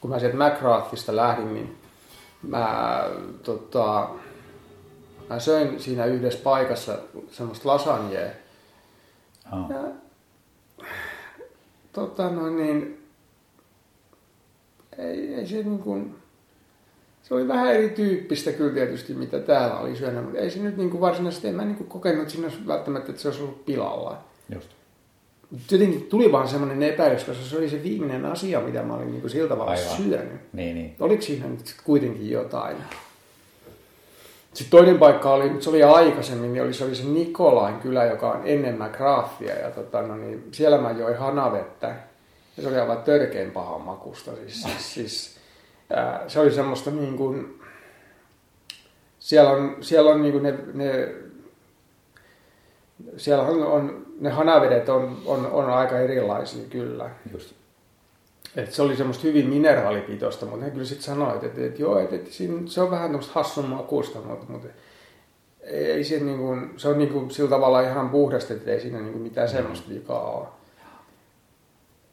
kun mä sieltä McGrathista lähdin, niin mä söin siinä yhdessä paikassa semmoista lasagnea. Oh. Ja ei se niin kuin, se oli vähän erityyppistä kyllä tietysti mitä täällä oli syönyt, mutta ei se nyt niin kuin varsinaisesti, en mä niin kuin kokenut siinä välttämättä, että se olisi ollut pilalla. Just. Jotenkin tuli vaan semmoinen epäilys, koska se oli se viimeinen asia, mitä mä olin niin kuin sillä tavalla syönyt. Niin. Oliko siinä nyt kuitenkin jotain? Sitten toinen paikka oli, mutta se oli aikaisemmin, niin se oli se Nikolain kylä, joka on ennen McGrathia. Ja siellä mä join hanavettä. Ja se oli aivan törkeän pahan makusta. Siis, se oli semmoista niin kuin... Siellä on niin kuin ne... Siellä on ne hanavedet on aika erilaisia, kyllä. Just. Et se oli semmoista hyvin mineraalipitoista, mutta he kyllä sitten sanoivat, että se on vähän tämmöistä hassun makuista, mutta ei se, niin kuin, se on niin kuin sillä tavalla ihan puhdasta, että ei siinä niin kuin mitään semmoista vikaa ole.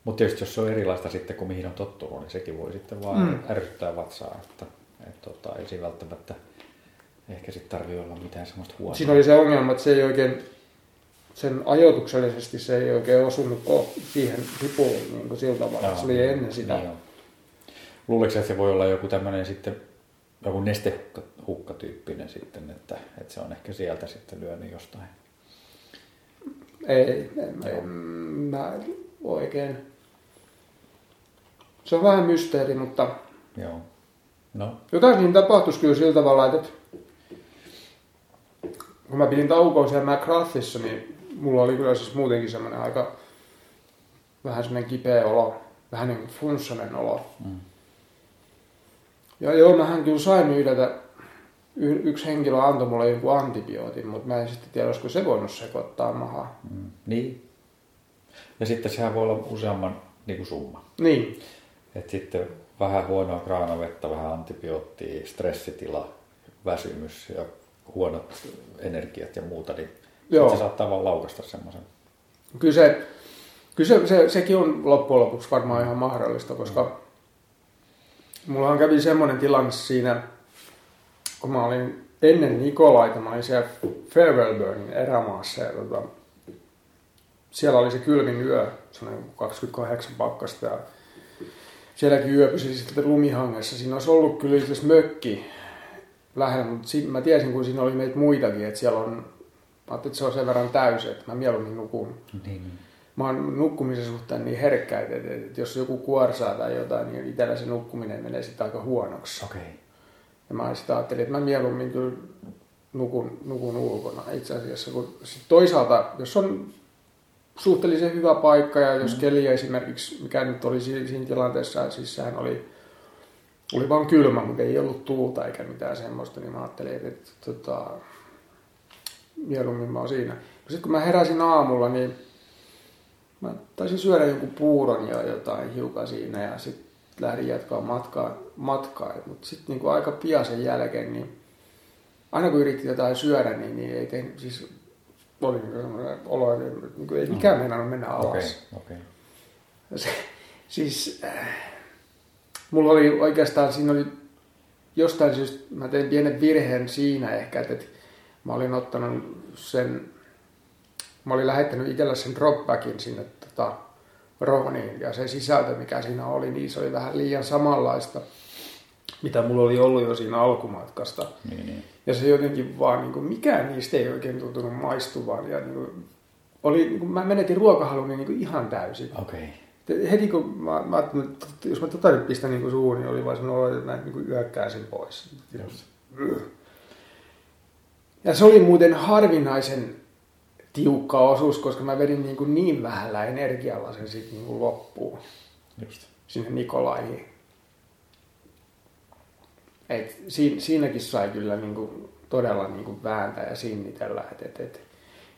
Mutta tietysti jos se on erilaista sitten kuin mihin on tottunut, niin sekin voi sitten vaan ärsyttää vatsaa, että ei siinä välttämättä ehkä sitten tarvii olla mitään semmoista huonoa. Siinä oli se ongelma, että se ei oikein, sen ajoituksellisesti se ei oikein osunut siihen hipuun niin kuin sillä tavalla, että se oli ennen sitä. Niin luuleeko, että se voi olla joku tämmöinen sitten, joku nestehukka-tyyppinen sitten, että se on ehkä sieltä sitten lyönyt jostain? Ei, mä oikein. Se on vähän mysteeri, mutta joo. No. Jotakin tapahtuisi kyllä sillä tavalla, että kun mä pidin taukoa siellä McGrathissa, niin mulla oli kyllä siis muutenkin semmoinen aika vähän semmoinen kipeä olo, vähän niin kuin funssainen olo. Mm. Ja joo, mähän kyllä sain yhdeltä, yksi henkilö antoi mulle joku antibiootin, mutta mä en sitten tiedä, olisiko se voinut sekoittaa mahaa. Mm. Niin. Ja sitten sehän voi olla useamman niin kuin summa. Niin. Että sitten vähän huonoa kraanavettä, vähän antibioottia, stressitila, väsymys ja huonot energiat ja muuta, niin se saattaa vaan laukasta semmoisen. Kyllä se, sekin on loppujen lopuksi varmaan ihan mahdollista, koska mullahan kävi semmoinen tilanne siinä, kun mä olin ennen Nikolaita, mä olin siellä Fairwell Burnin erämaassa ja siellä oli se kylmin yö, semmoinen 28 pakkasta ja sielläkin yöpysi sitten lumihangessa. Siinä olisi ollut kyllä itse mökki lähellä, mutta mä tiesin, kun siinä oli meitä muitakin, että siellä on, ajattelin, että se on sen verran täysi, että mä mieluummin nukun. Niin. Mä oon nukkumisen suhteen niin herkkä, että jos joku kuorsaa tai jotain, niin itsellä se nukkuminen menee sitten aika huonoksi. Okay. Ja mä sitten ajattelin, että mä mieluummin kyllä nukun ulkona itse asiassa. Kun toisaalta, jos on suhteellisen hyvä paikka ja jos keli esimerkiksi, mikä nyt oli siinä tilanteessa, siis sehän oli vaan kylmä, mutta ei ollut tuulta eikä mitään semmoista, niin mä ajattelin, että mieluummin mä oon siinä. Sitten kun mä heräsin aamulla, niin mä taisin syödä jonkun puuron ja jotain hiukan siinä ja sitten lähdin jatkaa matkaa. Mutta sitten niinku aika pian sen jälkeen, niin aina kun yritti jotain syödä, niin ei tehnyt, siis oli semmoinen olo, että ei mikään meinannut mennä alas. Okay. Siis mulla oli oikeastaan, siinä oli jostain syystä, mä tein pienen virheen siinä ehkä, että mä olin ottanut sen, mä olin lähettänyt itsellä sen dropbackin sinne Rovaniin ja se sisältö, mikä siinä oli, niin se oli vähän liian samanlaista, mitä mulla oli ollut jo siinä alkumatkasta. Niin. Ja se jotenkin vaan, niin kuin, mikään niistä ei oikein tuntunut maistuvan. Ja, niin kuin, mä menetin ruokahaluni niin ihan täysin. Okay. Heti kun mä ajattelin, että jos mä nyt pistän niin suuhun, niin oli vaan sellainen, että mä niin yökkäisin pois. Yes. Ja se oli muuten harvinaisen tiukka osuus, koska mä vedin niin vähällä energialla sen sitten niin loppuun. Just. Sinne Nikolaihin. Et siinäkin sai kyllä niinku todella niinku vääntää ja sinnitellä.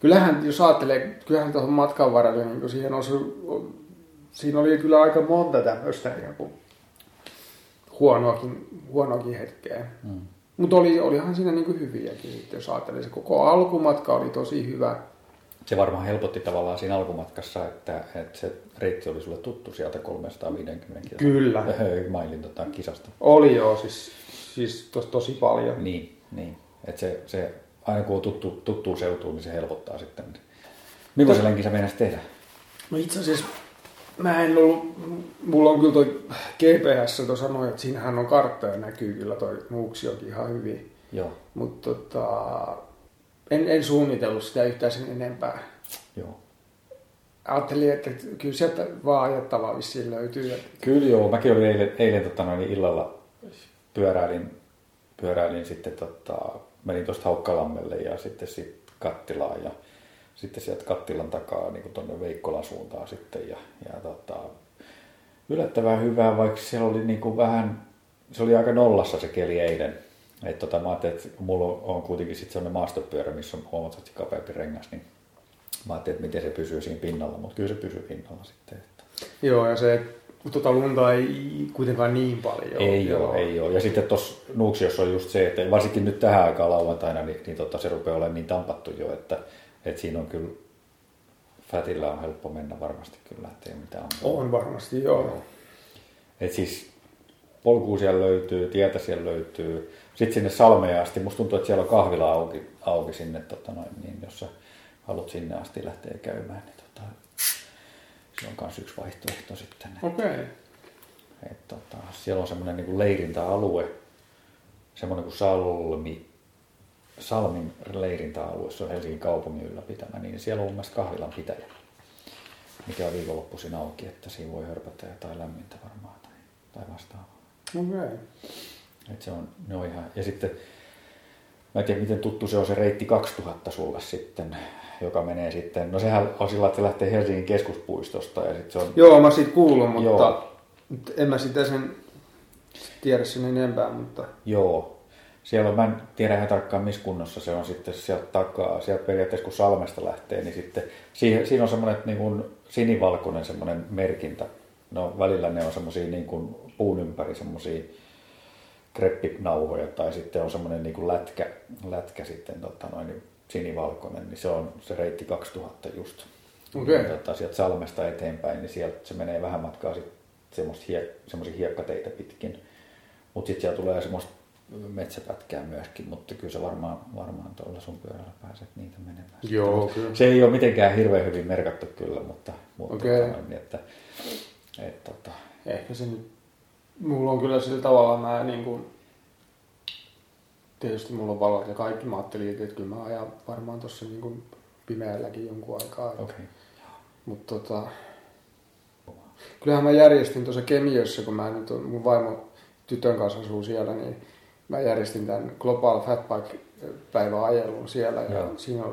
Kyllähän, jos ajattelee, kyllähän tuohon matkan varrella niinku siinä oli kyllä aika monta tämmöistä niinku huonoakin hetkeä. Mm. Mutta olihan siinä niinku hyviäkin sitten, jos ajattelee. Se koko alkumatka oli tosi hyvä. Se varmaan helpotti tavallaan siinä alkumatkassa, että se reitti oli sulle tuttu sieltä 350 kilsa. Kyllä. Mailin kisasta. Oli joo, siis tosi paljon. Niin. Että se, aina kun on tuttuun seutuun, niin se helpottaa sitten. Millaisen lenkin sä meinaisit tehdä? No itse asiassa mä en ollut, mulla on kyllä toi GPS, toi sanoi, että siinähän on kartta ja näkyy kyllä toi Nuuksiokin ihan hyvin. Joo. Mutta en suunnitellut sitä yhtään sen enempää. Joo. Ajattelin, että kyllä sieltä vaan ajattavaa vissiin löytyy. Kyllä joo. Mäkin olin eilen illalla pyöräilin sitten, menin tuosta Haukkalammelle ja sitten Kattilaan ja sitten sieltä Kattilan takaa niin tuonne Veikkolan suuntaan sitten. Ja yllättävän hyvää, vaikka siellä oli niin vähän, se oli aika nollassa se keli eilen. Mä ajattelin, että mulla on kuitenkin sitten sellainen maastopyörä, missä on huomattavasti kapeampi rengas, niin mä ajattelin, että miten se pysyy siinä pinnalla, mutta kyllä se pysyy pinnalla sitten. Joo, ja se lunta ei kuitenkaan niin paljon. Ei ole. Ja sitten tuossa Nuuksiossa on just se, että varsinkin nyt tähän aikaan lauantaina, niin se rupeaa olemaan niin tampattu jo, että siinä on kyllä, fätillä on helppo mennä varmasti kyllä, ettei mitään. On varmasti, joo. Että siis polkua siellä löytyy, tietä siellä löytyy. Sitten sinne Salmeen asti, musta tuntuu, että siellä on kahvila auki sinne, niin jos sä haluat sinne asti lähteä käymään, niin se on myös yksi vaihtoehto sitten. Okei. Okay. Siellä on semmoinen niin kuin leirintäalue, semmoinen kuin Salmin leirintäalue, se on Helsingin kaupungin ylläpitämä, niin siellä on mun mielestä kahvilan pitäjä, mikä on viikonloppuisin auki, että siinä voi hörpätä jotain lämmintä varmaan tai vastaavaa. Okei. Okay. Ne on ihan, ja sitten mä en tiedä miten tuttu se on se reitti 2000 sulle sitten, joka menee sitten, no sehän on sillä, että se lähtee Helsingin keskuspuistosta ja sitten se on... Joo, mä siitä kuulun, mutta joo. En mä sitä sen tiedä sen enempää, mutta... Joo, siellä on, mä en tiedä ihan tarkkaan missä kunnossa se on sitten sieltä takaa, sieltä periaatteessa kun Salmesta lähtee, niin sitten siinä on semmoinen niin kuin sinivalkoinen semmoinen merkintä, no välillä ne on semmoisia niin kuin puun ympäri semmoisia kreppinauhoja tai sitten on semmoinen niin kuin lätkä sitten sinivalkoinen, niin se on se reitti 2000 just. Okei. Okay. Sieltä Salmesta eteenpäin, niin sieltä se menee vähän matkaa sitten semmoisia hiekkateitä pitkin, mutta sitten siellä tulee semmoista metsäpätkää myöskin, mutta kyllä se varmaan tuolla sun pyörällä pääset niitä menemään. Joo, kyllä. Se ei ole mitenkään hirveän hyvin merkattu kyllä, mutta okay. Ehkä se nyt, mulla on kyllä sillä tavalla, mä niin kuin, tietysti mulla on valot ja kaikki, mä ajattelin, että kyllä mä ajan varmaan tuossa niin pimeälläkin jonkun aikaa. Okei. Okay. Mutta kyllähän mä järjestin tuossa Kemiössä, kun mä nyt mun vaimo tytön kanssa asuu siellä, niin mä järjestin tämän Global Fatbike-päiväajelun siellä ja siinä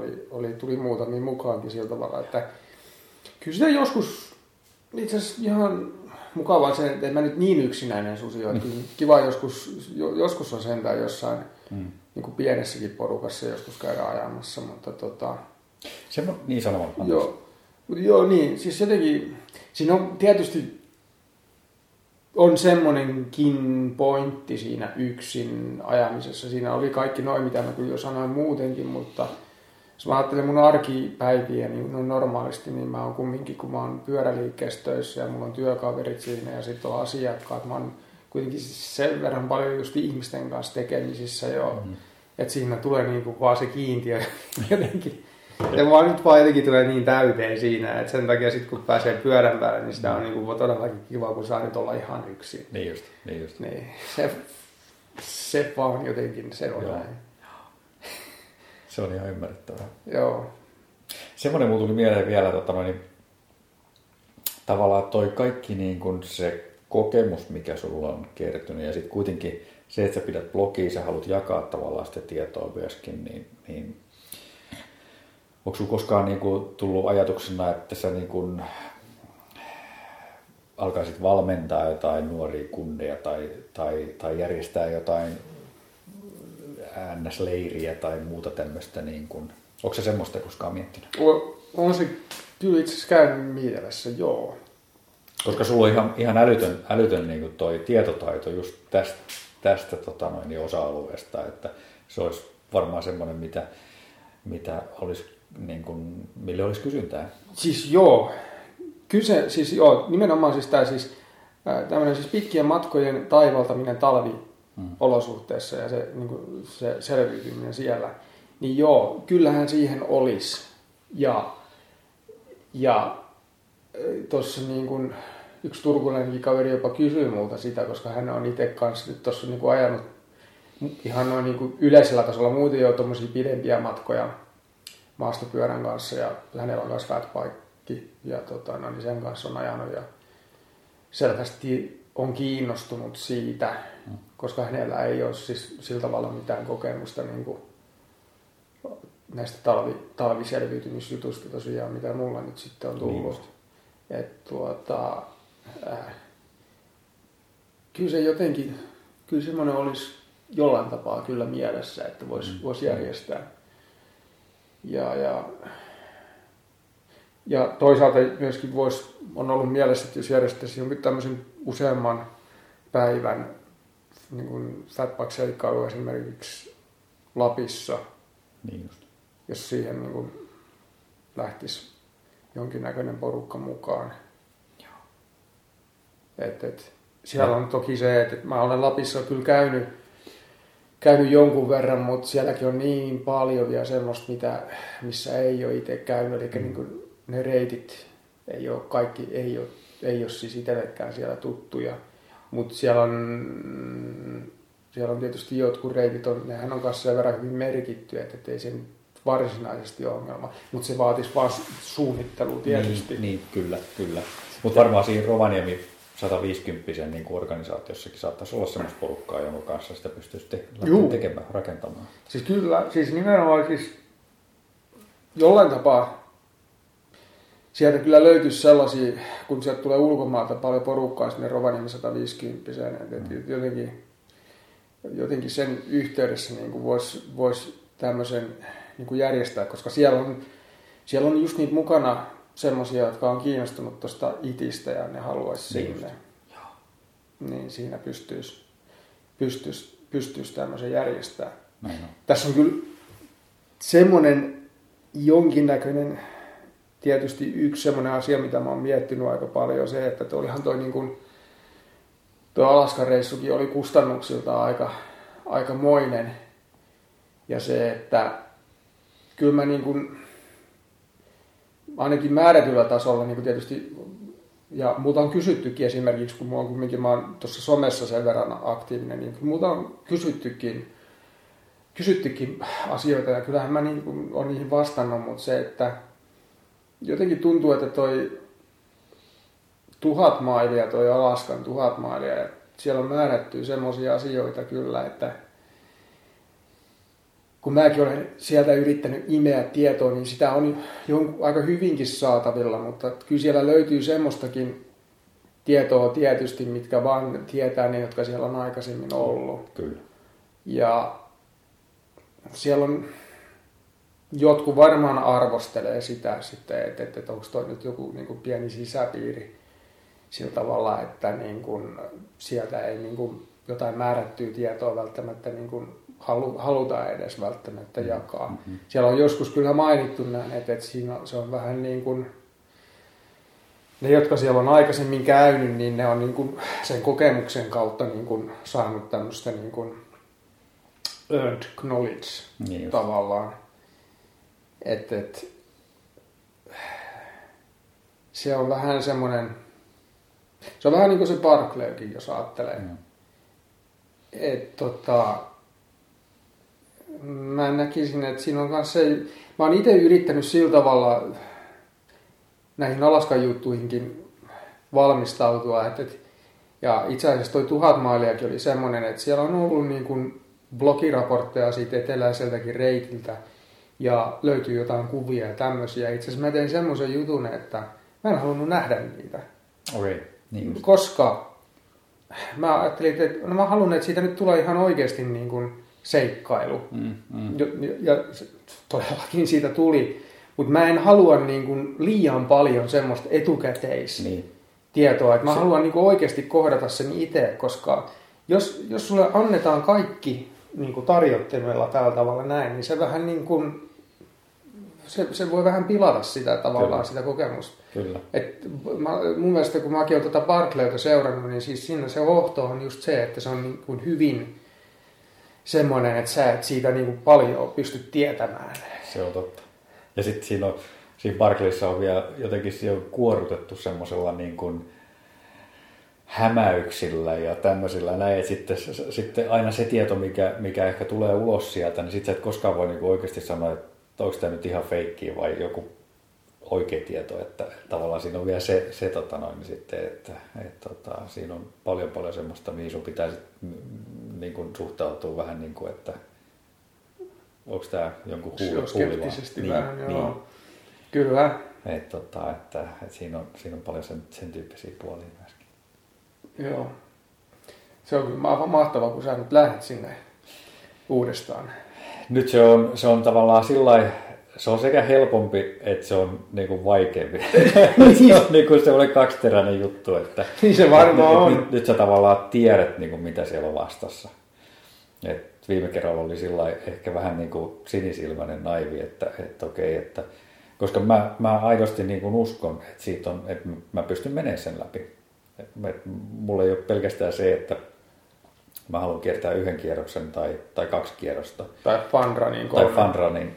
tuli muutamia mukaankin sillä tavalla, että kyllä sitä joskus itse asiassa ihan mukavaa se, että en mä nyt niin yksinäinen susi ole, kiva joskus on sentään jossain niin kuin pienessäkin porukassa joskus käydä ajamassa, mutta Se on niin sanomaan. Joo, niin, siis jotenkin, siinä on tietysti on semmoinenkin pointti siinä yksin ajamisessa. Siinä oli kaikki noin, mitä mä kyllä jo sanoin muutenkin, mutta jos mä ajattelen mun arkipäiviä, niin normaalisti, niin mä oon kumminkin, kun mä oon pyöräliikkeessä töissä ja mulla on työkaverit siinä ja sitten on asiakkaat. Mä oon kuitenkin sen verran paljon just ihmisten kanssa tekemisissä jo, että siinä tulee niinku vaan se kiintiö jotenkin. Ja vaan nyt vaan jotenkin tulee niin täyteen siinä, että sen takia sitten kun pääsee pyörän päälle, niin sitä on niinku todellakin kiva, kun saa nyt olla ihan yksin. Niin just. Niin. Se vaan jotenkin, se on näin. Se on ihan ymmärrettävää. Joo. Semmoinen muu tuli mieleen vielä, tavallaan toi kaikki niin kun se kokemus, mikä sulla on kertynyt ja sitten kuitenkin se, että sä pidät blogia, sä haluat jakaa tavallaan sitä tietoa myöskin, niin onko sinulla koskaan niinku tullut ajatuksena, että sä niinku alkaisit valmentaa jotain nuoria kundeja tai järjestää jotain NS-leiriä tai muuta tämmöistä? Niinku. Onko sä semmoista koskaan miettinyt? On se kyllä itse asiassa käynyt mielessä, joo. Koska sulla on ihan älytön niinku toi tietotaito just tästä osa-alueesta, että se olisi varmaan semmoinen, mitä olisi... Niin kuin, mille olisi kysyntää? Nimenomaan tämmöinen pitkien matkojen taivaltaminen talviolosuhteissa ja se selviytyminen siellä, niin joo, kyllähän siihen olisi. Ja tuossa niin kuin yksi turkulainenkin kaveri jopa kysyi multa sitä, koska hän on itse kanssa nyt tuossa niin kuin ajanut ihan noin niin kuin yleisellä tasolla muuten jo tuommoisia pidempiä matkoja maastopyörän kanssa ja hänellä on myös fatbike ja niin sen kanssa on ajanut ja selvästi on kiinnostunut siitä, koska hänellä ei ole siis sillä tavalla mitään kokemusta niin kuin näistä talviselviytymisjutusta tosiaan, mitä mulla nyt sitten on tullut. Kyllä se jotenkin, kyllä semmoinen olisi jollain tapaa kyllä mielessä, että voisi järjestää. Ja toisaalta myöskin on ollut mielessä, että jos järjestäisi jonkin tämmöisen useamman päivän niin fatbike-seikkailu esimerkiksi Lapissa, niin just. Jos siihen niin kuin lähtisi jonkinnäköinen porukka mukaan. Joo. siellä on toki se, että mä olen Lapissa kyllä käynyt jonkun verran, mutta sielläkin on niin paljon vielä semmoista, missä ei ole itse käynyt. Eli niin kuin ne reitit ei ole kaikki, ei ole siis itsellekään siellä tuttuja. Mutta siellä on tietysti jotkut reitit, nehän on kanssa sen verran hyvin merkitty, että ei sen varsinaisesti ole ongelma. Mutta se vaatisi vaan suunnittelua tietysti. Niin, kyllä. Mutta varmaan siinä Rovaniemi 150-sen niin organisaatiossakin saattaisi olla semmoista porukkaa, jonka kanssa sitä pystyisi tekemään, rakentamaan. Siis kyllä, siis nimenomaan siis jollain tapaa sieltä kyllä löytyisi sellaisia, kun sieltä tulee ulkomaalta paljon porukkaa sinne Rovaniemi 150-sen. Jotenkin sen yhteydessä niin voisi tämmöisen niin järjestää, koska siellä on just niitä mukana semmoisia, jotka on kiinnostunut tuosta itistä ja ne haluaisi sinne. Niin siinä pystyisi tämmöisen järjestää. Tässä on kyllä semmoinen jonkinnäköinen, tietysti yksi semmoinen asia, mitä mä oon miettinyt aika paljon, se, että olihan toi niin kuin, tuo Alaskan reissukin oli kustannuksiltaan aikamoinen. Ja se, että kyllä mä niin kuin, ainakin määrätyllä tasolla niin kuin tietysti, ja multa on kysyttykin esimerkiksi, kun mä oon tuossa somessa sen verran aktiivinen, niin multa on kysyttykin asioita ja kyllähän mä niin kuin olen niihin vastannut, mutta se, että jotenkin tuntuu, että toi 1000 mailia, toi Alaskan 1000 mailia, ja siellä on määrätty semmoisia asioita kyllä, että kun mäkin olen sieltä yrittänyt imeä tietoa, niin sitä on aika hyvinkin saatavilla, mutta kyllä siellä löytyy semmoistakin tietoa tietysti, mitkä vaan tietää ne, jotka siellä on aikaisemmin ollut. Kyllä. Ja siellä on, jotkut varmaan arvostelee sitä sitten, että onko toi nyt joku niin kuin pieni sisäpiiri sillä tavalla, että niin kuin, sieltä ei niin kuin, jotain määrättyä tietoa välttämättä niin kuin, halutaan edes välttämättä jakaa. Mm-hmm. Siellä on joskus kyllä mainittu näin, että siinä se on vähän niin kuin ne, jotka siellä on aikaisemmin käynyt, niin ne on niin kuin sen kokemuksen kautta niin kuin saanut tämmöistä niin kuin earned knowledge tavallaan. Et, se on vähän semmoinen, se on vähän niin kuin se Barkleykin, jos ajattelee. Mm. Mä näkisin, että siinä on kanssa se, mä oon itse yrittänyt sillä tavalla näihin Alaskan juttuihinkin valmistautua. Ja itse asiassa toi 1000 mailiakin oli semmoinen, että siellä on ollut niin kuin blogiraportteja siitä eteläiseltäkin reitiltä ja löytyy jotain kuvia ja tämmöisiä. Itse asiassa mä tein semmoisen jutun, että mä en halunnut nähdä niitä. Okay. Niin koska mä ajattelin, että mä haluan, että siitä nyt tulee ihan oikeasti niin kuin seikkailu. Ja todellakin siitä tuli. Mutta mä en halua niin kuin liian paljon semmoista etukäteistietoa. Niin. Mä haluan niin kuin oikeasti kohdata sen itse, koska jos sulle annetaan kaikki niin kuin tarjottimella tällä tavalla näin, niin se vähän niin kuin se voi vähän pilata sitä tavallaan. Kyllä. Sitä kokemusta. Kyllä. Mun mielestä kun mäkin olen tätä Barkleyta seurannut, niin siis siinä se hohto on just se, että se on niin kuin hyvin semmoinen, että sä et siitä niin kuin paljon pysty tietämään. Se on totta. Ja sitten siinä Barkleyssa on vielä jotenkin siellä on kuorrutettu semmoisella niin kuin hämäyksillä ja tämmöisillä näin, että sitten aina se tieto, mikä ehkä tulee ulos sieltä, niin sitten sä et koskaan voi niin kuin oikeasti sanoa, että onko tämä nyt ihan feikkiä vai joku oikea tieto, että tavallaan siinä on vielä se sitten, että siinä on paljon semmoista, mihin sun pitää niin kuin suhtautua vähän niin kuin, että onko tämä jonkun skeptisesti niin, vähän, niin. Joo. Kyllä. Että siinä on paljon sen tyyppisiä puolia myöskin. Joo. Se on kyllä mahtavaa, kun sä nyt lähdet sinne uudestaan. Nyt se on tavallaan sillain, se on sekä helpompi, että se on niinku vaikeampi. Se on niinku semmoinen kaksiteräinen juttu, että niin se varmaan on. Nyt sä tavallaan tiedät niinku mitä siellä on vastassa. Et viime kerralla oli sillain ehkä vähän niinku sinisilmäinen naivi, että okei, että koska mä aidosti niinku uskon, että siitä on, että mä pystyn menemään sen läpi. Mulla ei ole pelkästään se, että mä haluan kiertää yhden kierroksen tai kaksi kierrosta. Tai funrunin kolme. Tai funrunin.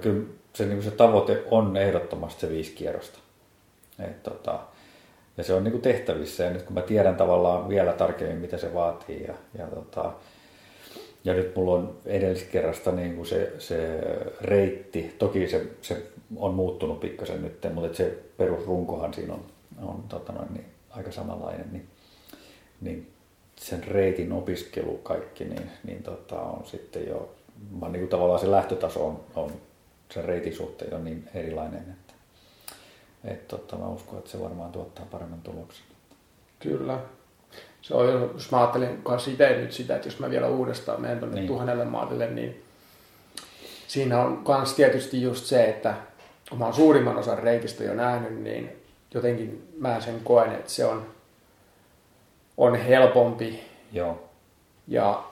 Kyllä se, niin se tavoite on ehdottomasti se 5 kierrosta. Ja se on niin kuin tehtävissä. Ja nyt kun mä tiedän tavallaan vielä tarkemmin, mitä se vaatii. Ja nyt mulla on edelliskerrasta niin kuin se reitti. Toki se on muuttunut pikkasen nyt, mutta se perusrunkohan siinä on aika samanlainen. Niin sen reitin opiskelu kaikki on sitten jo... Vaan niin kuin tavallaan se lähtötaso on sen reitin suhteen on niin erilainen, että mä uskon, että se varmaan tuottaa paremman tuloksen. Kyllä. Se on, jos mä ajattelin kanssa itse nyt sitä, että jos mä vielä uudestaan menen tuonne 1000 maalille, niin siinä on myös tietysti just se, että kun mä oon suurimman osan reitistä jo nähnyt, niin jotenkin mä sen koen, että se on helpompi. Joo. Ja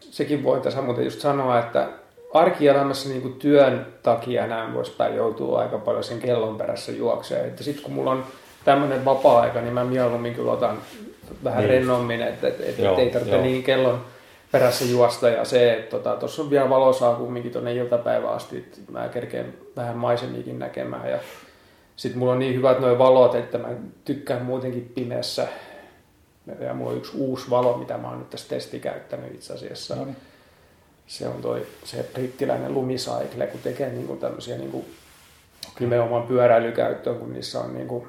sekin voitaisiin muuten just sanoa, että arkielämässä niin työn takia näin poispäin joutuu aika paljon sen kellon perässä juokseen. Että sitten kun mulla on tämmöinen vapaa-aika, niin mä mieluummin kyllä otan vähän rennommin, että ei tarvitse niin kellon perässä juosta. Ja se, että tuossa on vielä valosaa kumminkin tuonne iltapäivään asti, että mä kerkeen vähän maisemiakin näkemään. Ja sitten mulla on niin hyvät nuo valot, että mä tykkään muutenkin pimeässä. Ja mulla on yksi uusi valo, mitä mä oon nyt tässä testi käyttänyt itse asiassa. No niin. Se on se brittiläinen Lumisaikle, kun tekee niinku tämmöisiä niinku nimenomaan pyöräilykäyttöön, kun niissä on niinku,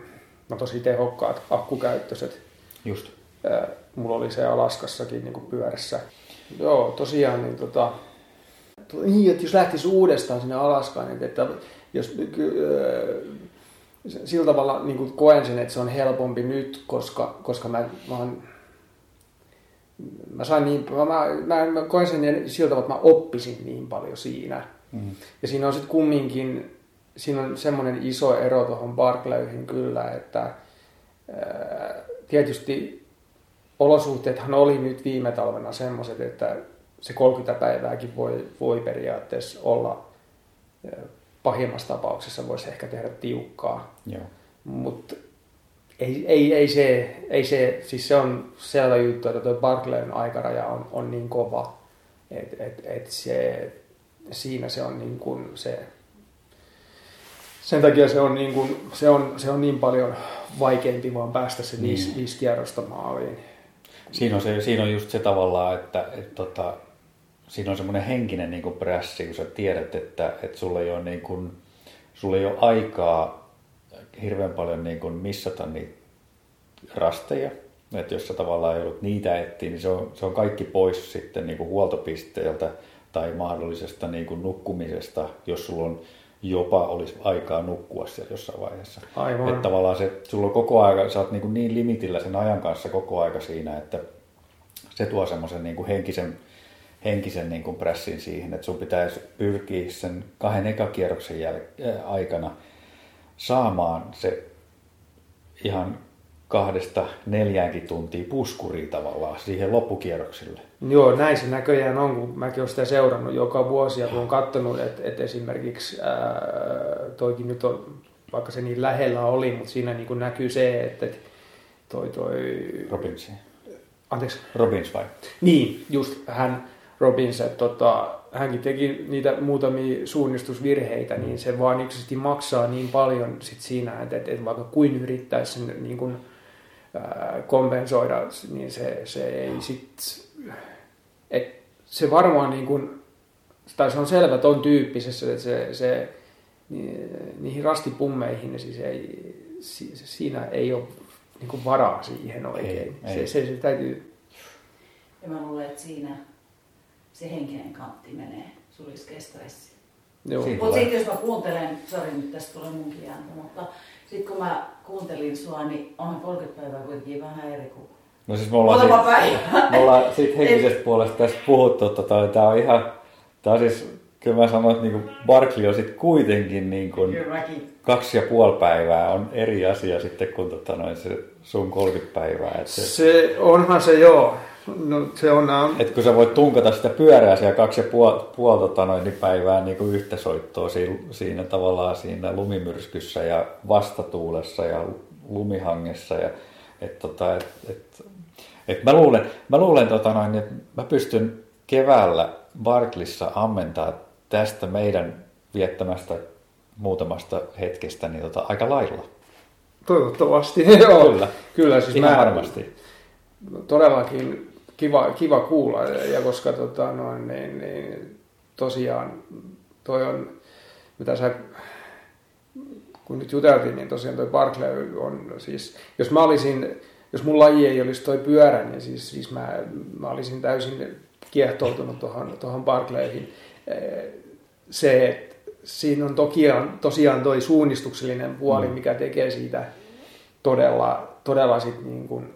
tosi tehokkaat akkukäyttöiset. Just. Mulla oli se Alaskassakin niinku pyörässä. Joo, tosiaan niin että jos lähtisi uudestaan sinne Alaskaan, että jos sillä tavalla niinku koen sen, että se on helpompi nyt, koska mä koen sen siltä tavalla, että mä oppisin niin paljon siinä. Mm. Ja siinä on sitten kumminkin, siinä on semmoinen iso ero tuohon Barkleyhin kyllä, että tietysti olosuhteethan oli nyt viime talvena semmoiset, että se 30 päivääkin voi periaatteessa olla, pahimmassa tapauksessa voisi ehkä tehdä tiukkaa. Yeah. Mutta Ei se, siis se on sellainen juttu, että tuo Barkleyn aikaraja on niin kova, että siinä se on niin kuin se, sen takia se on niin kuin, se on niin paljon vaikeampi vaan päästä se 5 kierrosta maaliin. Siinä on just se tavallaan, että siinä on semmoinen henkinen niin kuin prässi, kun sä tiedät, että sulla ei ole aikaa hirveän paljon niin kuin missata niitä rasteja. Että jos sä tavallaan joudut niitä etsiä, niin se on kaikki pois sitten niin kuin huoltopisteeltä tai mahdollisesta niin kuin nukkumisesta, jos sulla on jopa olisi aikaa nukkua siellä jossain vaiheessa. Aivan. Että tavallaan sulla on koko aika, sä oot niin limitillä sen ajan kanssa koko aika siinä, että se tuo semmoisen niin kuin henkisen niin kuin prässin siihen, että sun pitäisi pyrkiä sen 2 ekakierroksen aikana saamaan se ihan 2-4 tuntia puskuriin tavallaan siihen loppukierroksille. Joo, näin se näköjään on, kun mäkin olen sitä seurannut joka vuosi ja kun olen katsonut, että esimerkiksi toikin nyt on, vaikka se niin lähellä oli, mutta siinä niin kuin näkyy se, että toi... Robins. Anteeksi? Robins vai? Niin, just hän Robins, että hänkin teki niitä muutamia suunnistusvirheitä, niin se vaan yksisesti maksaa niin paljon sit siinä, että vaikka kuin yrittäisi sen niin kun, kompensoida, niin se ei sit... se varmaan niin kun, tai se on selvä ton tyyppisessä, että se niihin rastipummeihin, siis siinä ei ole niin kun varaa siihen oikein. Ei. Se täytyy... Ja mä luulen, että siinä... Se henkinen kantti menee, sulla iskee stressi. Mutta sitten jos mä kuuntelen, sori nyt tästä tulee munkin ääntä, mutta sitten kun mä kuuntelin sua, niin onhan 30 päivää kuitenkin vähän eri kuin muutama päivä. Me ollaan siitä henkisestä puolesta tässä puhuttu, tää on ihan, tää on siis, kyllä mä sanon, että niinku Barkley on sitten kuitenkin niinku 2,5 päivää on eri asia sitten kuin se sun 30 päivää. Et se onhan se joo. No, se on... Että kun sä voit tunkata sitä pyörää siellä 2,5 päivää niin kuin yhtä soittoa siinä tavallaan siinä lumimyrskyssä ja vastatuulessa ja lumihangessa ja Et mä luulen että mä pystyn keväällä Barkleyssa ammentaa tästä meidän viettämästä muutamasta hetkestä niin aika lailla. Toivottavasti. Joo. Kyllä siis ihan varmasti. Todellakin kiva kuulla ja koska niin tosiaan toi on mitä sä kun nyt juteltiin, niin tosiaan toi Barkley on siis jos mun laji ei olisi toi pyörä, niin siis mä olisin täysin kiehtoutunut tuohon Barkleyhin. Se, että siinä on tosiaan toi suunnistuksellinen puoli, mikä tekee siitä todella sit niin kuin...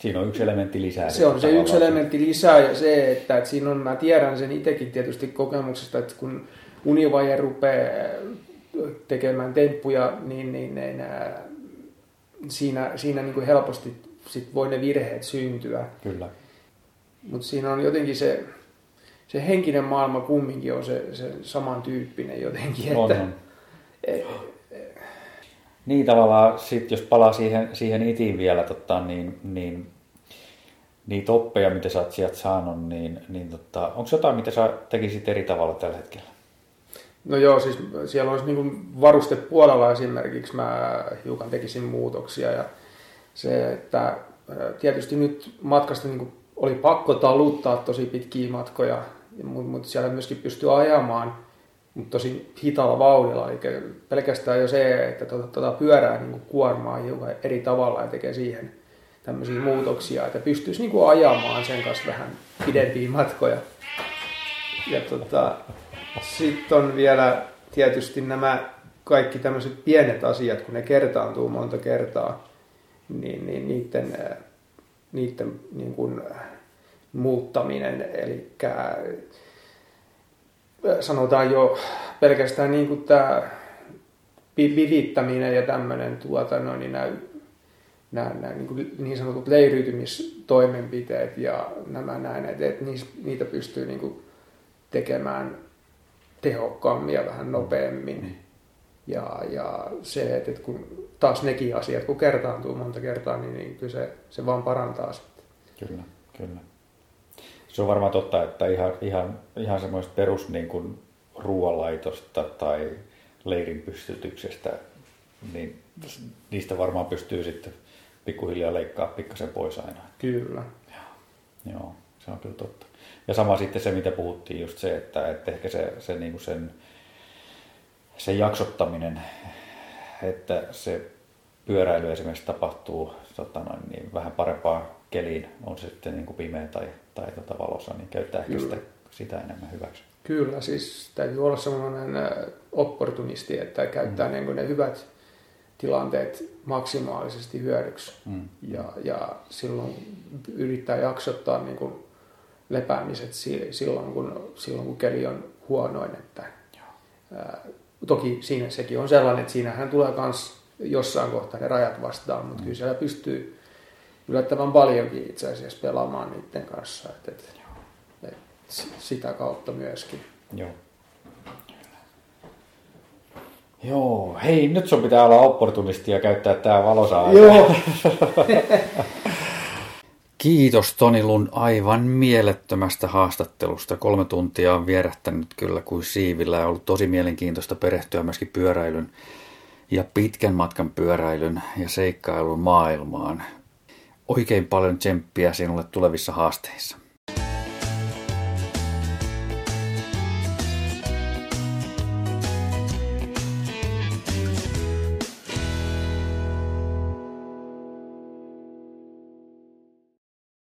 Siinä on yksi elementti lisää. Se on se yksi elementti lisää ja se, että siinä on, mä tiedän sen itsekin tietysti kokemuksesta, että kun univaje rupeaa tekemään temppuja, niin siinä niin kuin helposti sit voi ne virheet syntyä. Kyllä. Mutta siinä on jotenkin se henkinen maailma kumminkin on se samantyyppinen jotenkin. Että, on. Niin tavallaan, sit jos palaa siihen itiin vielä, niin niitä oppeja, mitä sä oot sieltä saanut, niin onko jotain, mitä sä tekisit eri tavalla tällä hetkellä? No joo, siis siellä olisi niin kuin varustepuolella esimerkiksi mä hiukan tekisin muutoksia ja se, että tietysti nyt matkasta niin kuin oli pakko taluttaa tosi pitkiä matkoja, mutta siellä myöskin pystyi ajamaan, mutta tosi hitaalla vauhdilla. Eli pelkästään jo se, että tuota pyörää niin kuin kuormaa hiukan eri tavalla ja tekee siihen tämmöisiä muutoksia, että pystyisi niin kuin ajamaan sen kanssa vähän pidempiä matkoja. Ja sitten on vielä tietysti nämä kaikki tämmöiset pienet asiat, kun ne kertaantuu monta kertaa, niin niiden niin kuin muuttaminen, eli sanotaan jo pelkästään niin kuin tämä vivittäminen ja tämmöinen nämä niin sanotut leiriytymistoimenpiteet ja nämä näin, että niitä pystyy niin kuin tekemään tehokkaammin ja vähän nopeammin. Ja se, että kun taas nekin asiat, kun kertaantuu monta kertaa, niin kyllä se vaan parantaa sitten. Kyllä. Se on varmaan totta, että ihan semmoista perus niin kuin ruoanlaitosta tai leirin pystytyksestä, niin niistä varmaan pystyy sitten pikkuhiljaa leikkaa pikkasen pois aina. Kyllä. Joo, se on kyllä totta. Ja sama sitten se, mitä puhuttiin, just se, että ehkä se niin kuin sen jaksottaminen, että se pyöräily esimerkiksi tapahtuu niin vähän parempaan keliin, on se sitten niin kuin pimeä tai valossa, niin käyttää ehkä sitä enemmän hyväksi. Kyllä, siis täytyy olla sellainen opportunisti, että käyttää ne hyvät tilanteet maksimaalisesti hyödyksi ja silloin yrittää jaksottaa niin kuin lepäämiset silloin kun keli on huonoin, että toki siinä sekin on sellainen, että siinähän tulee myös jossain kohtaa ne rajat vastaan, mutta kyllä siellä pystyy yllättävän paljonkin itse asiassa pelaamaan niiden kanssa, että sitä kautta myöskin. Joo, hei, nyt sun pitää olla opportunisti ja käyttää tää valosaa. Joo. Kiitos Toni Lund aivan mielettömästä haastattelusta. 3 tuntia on vierähtänyt kyllä kuin siivillä ja ollut tosi mielenkiintoista perehtyä myöskin pyöräilyn ja pitkän matkan pyöräilyn ja seikkailun maailmaan. Oikein paljon tsemppiä sinulle tulevissa haasteissa.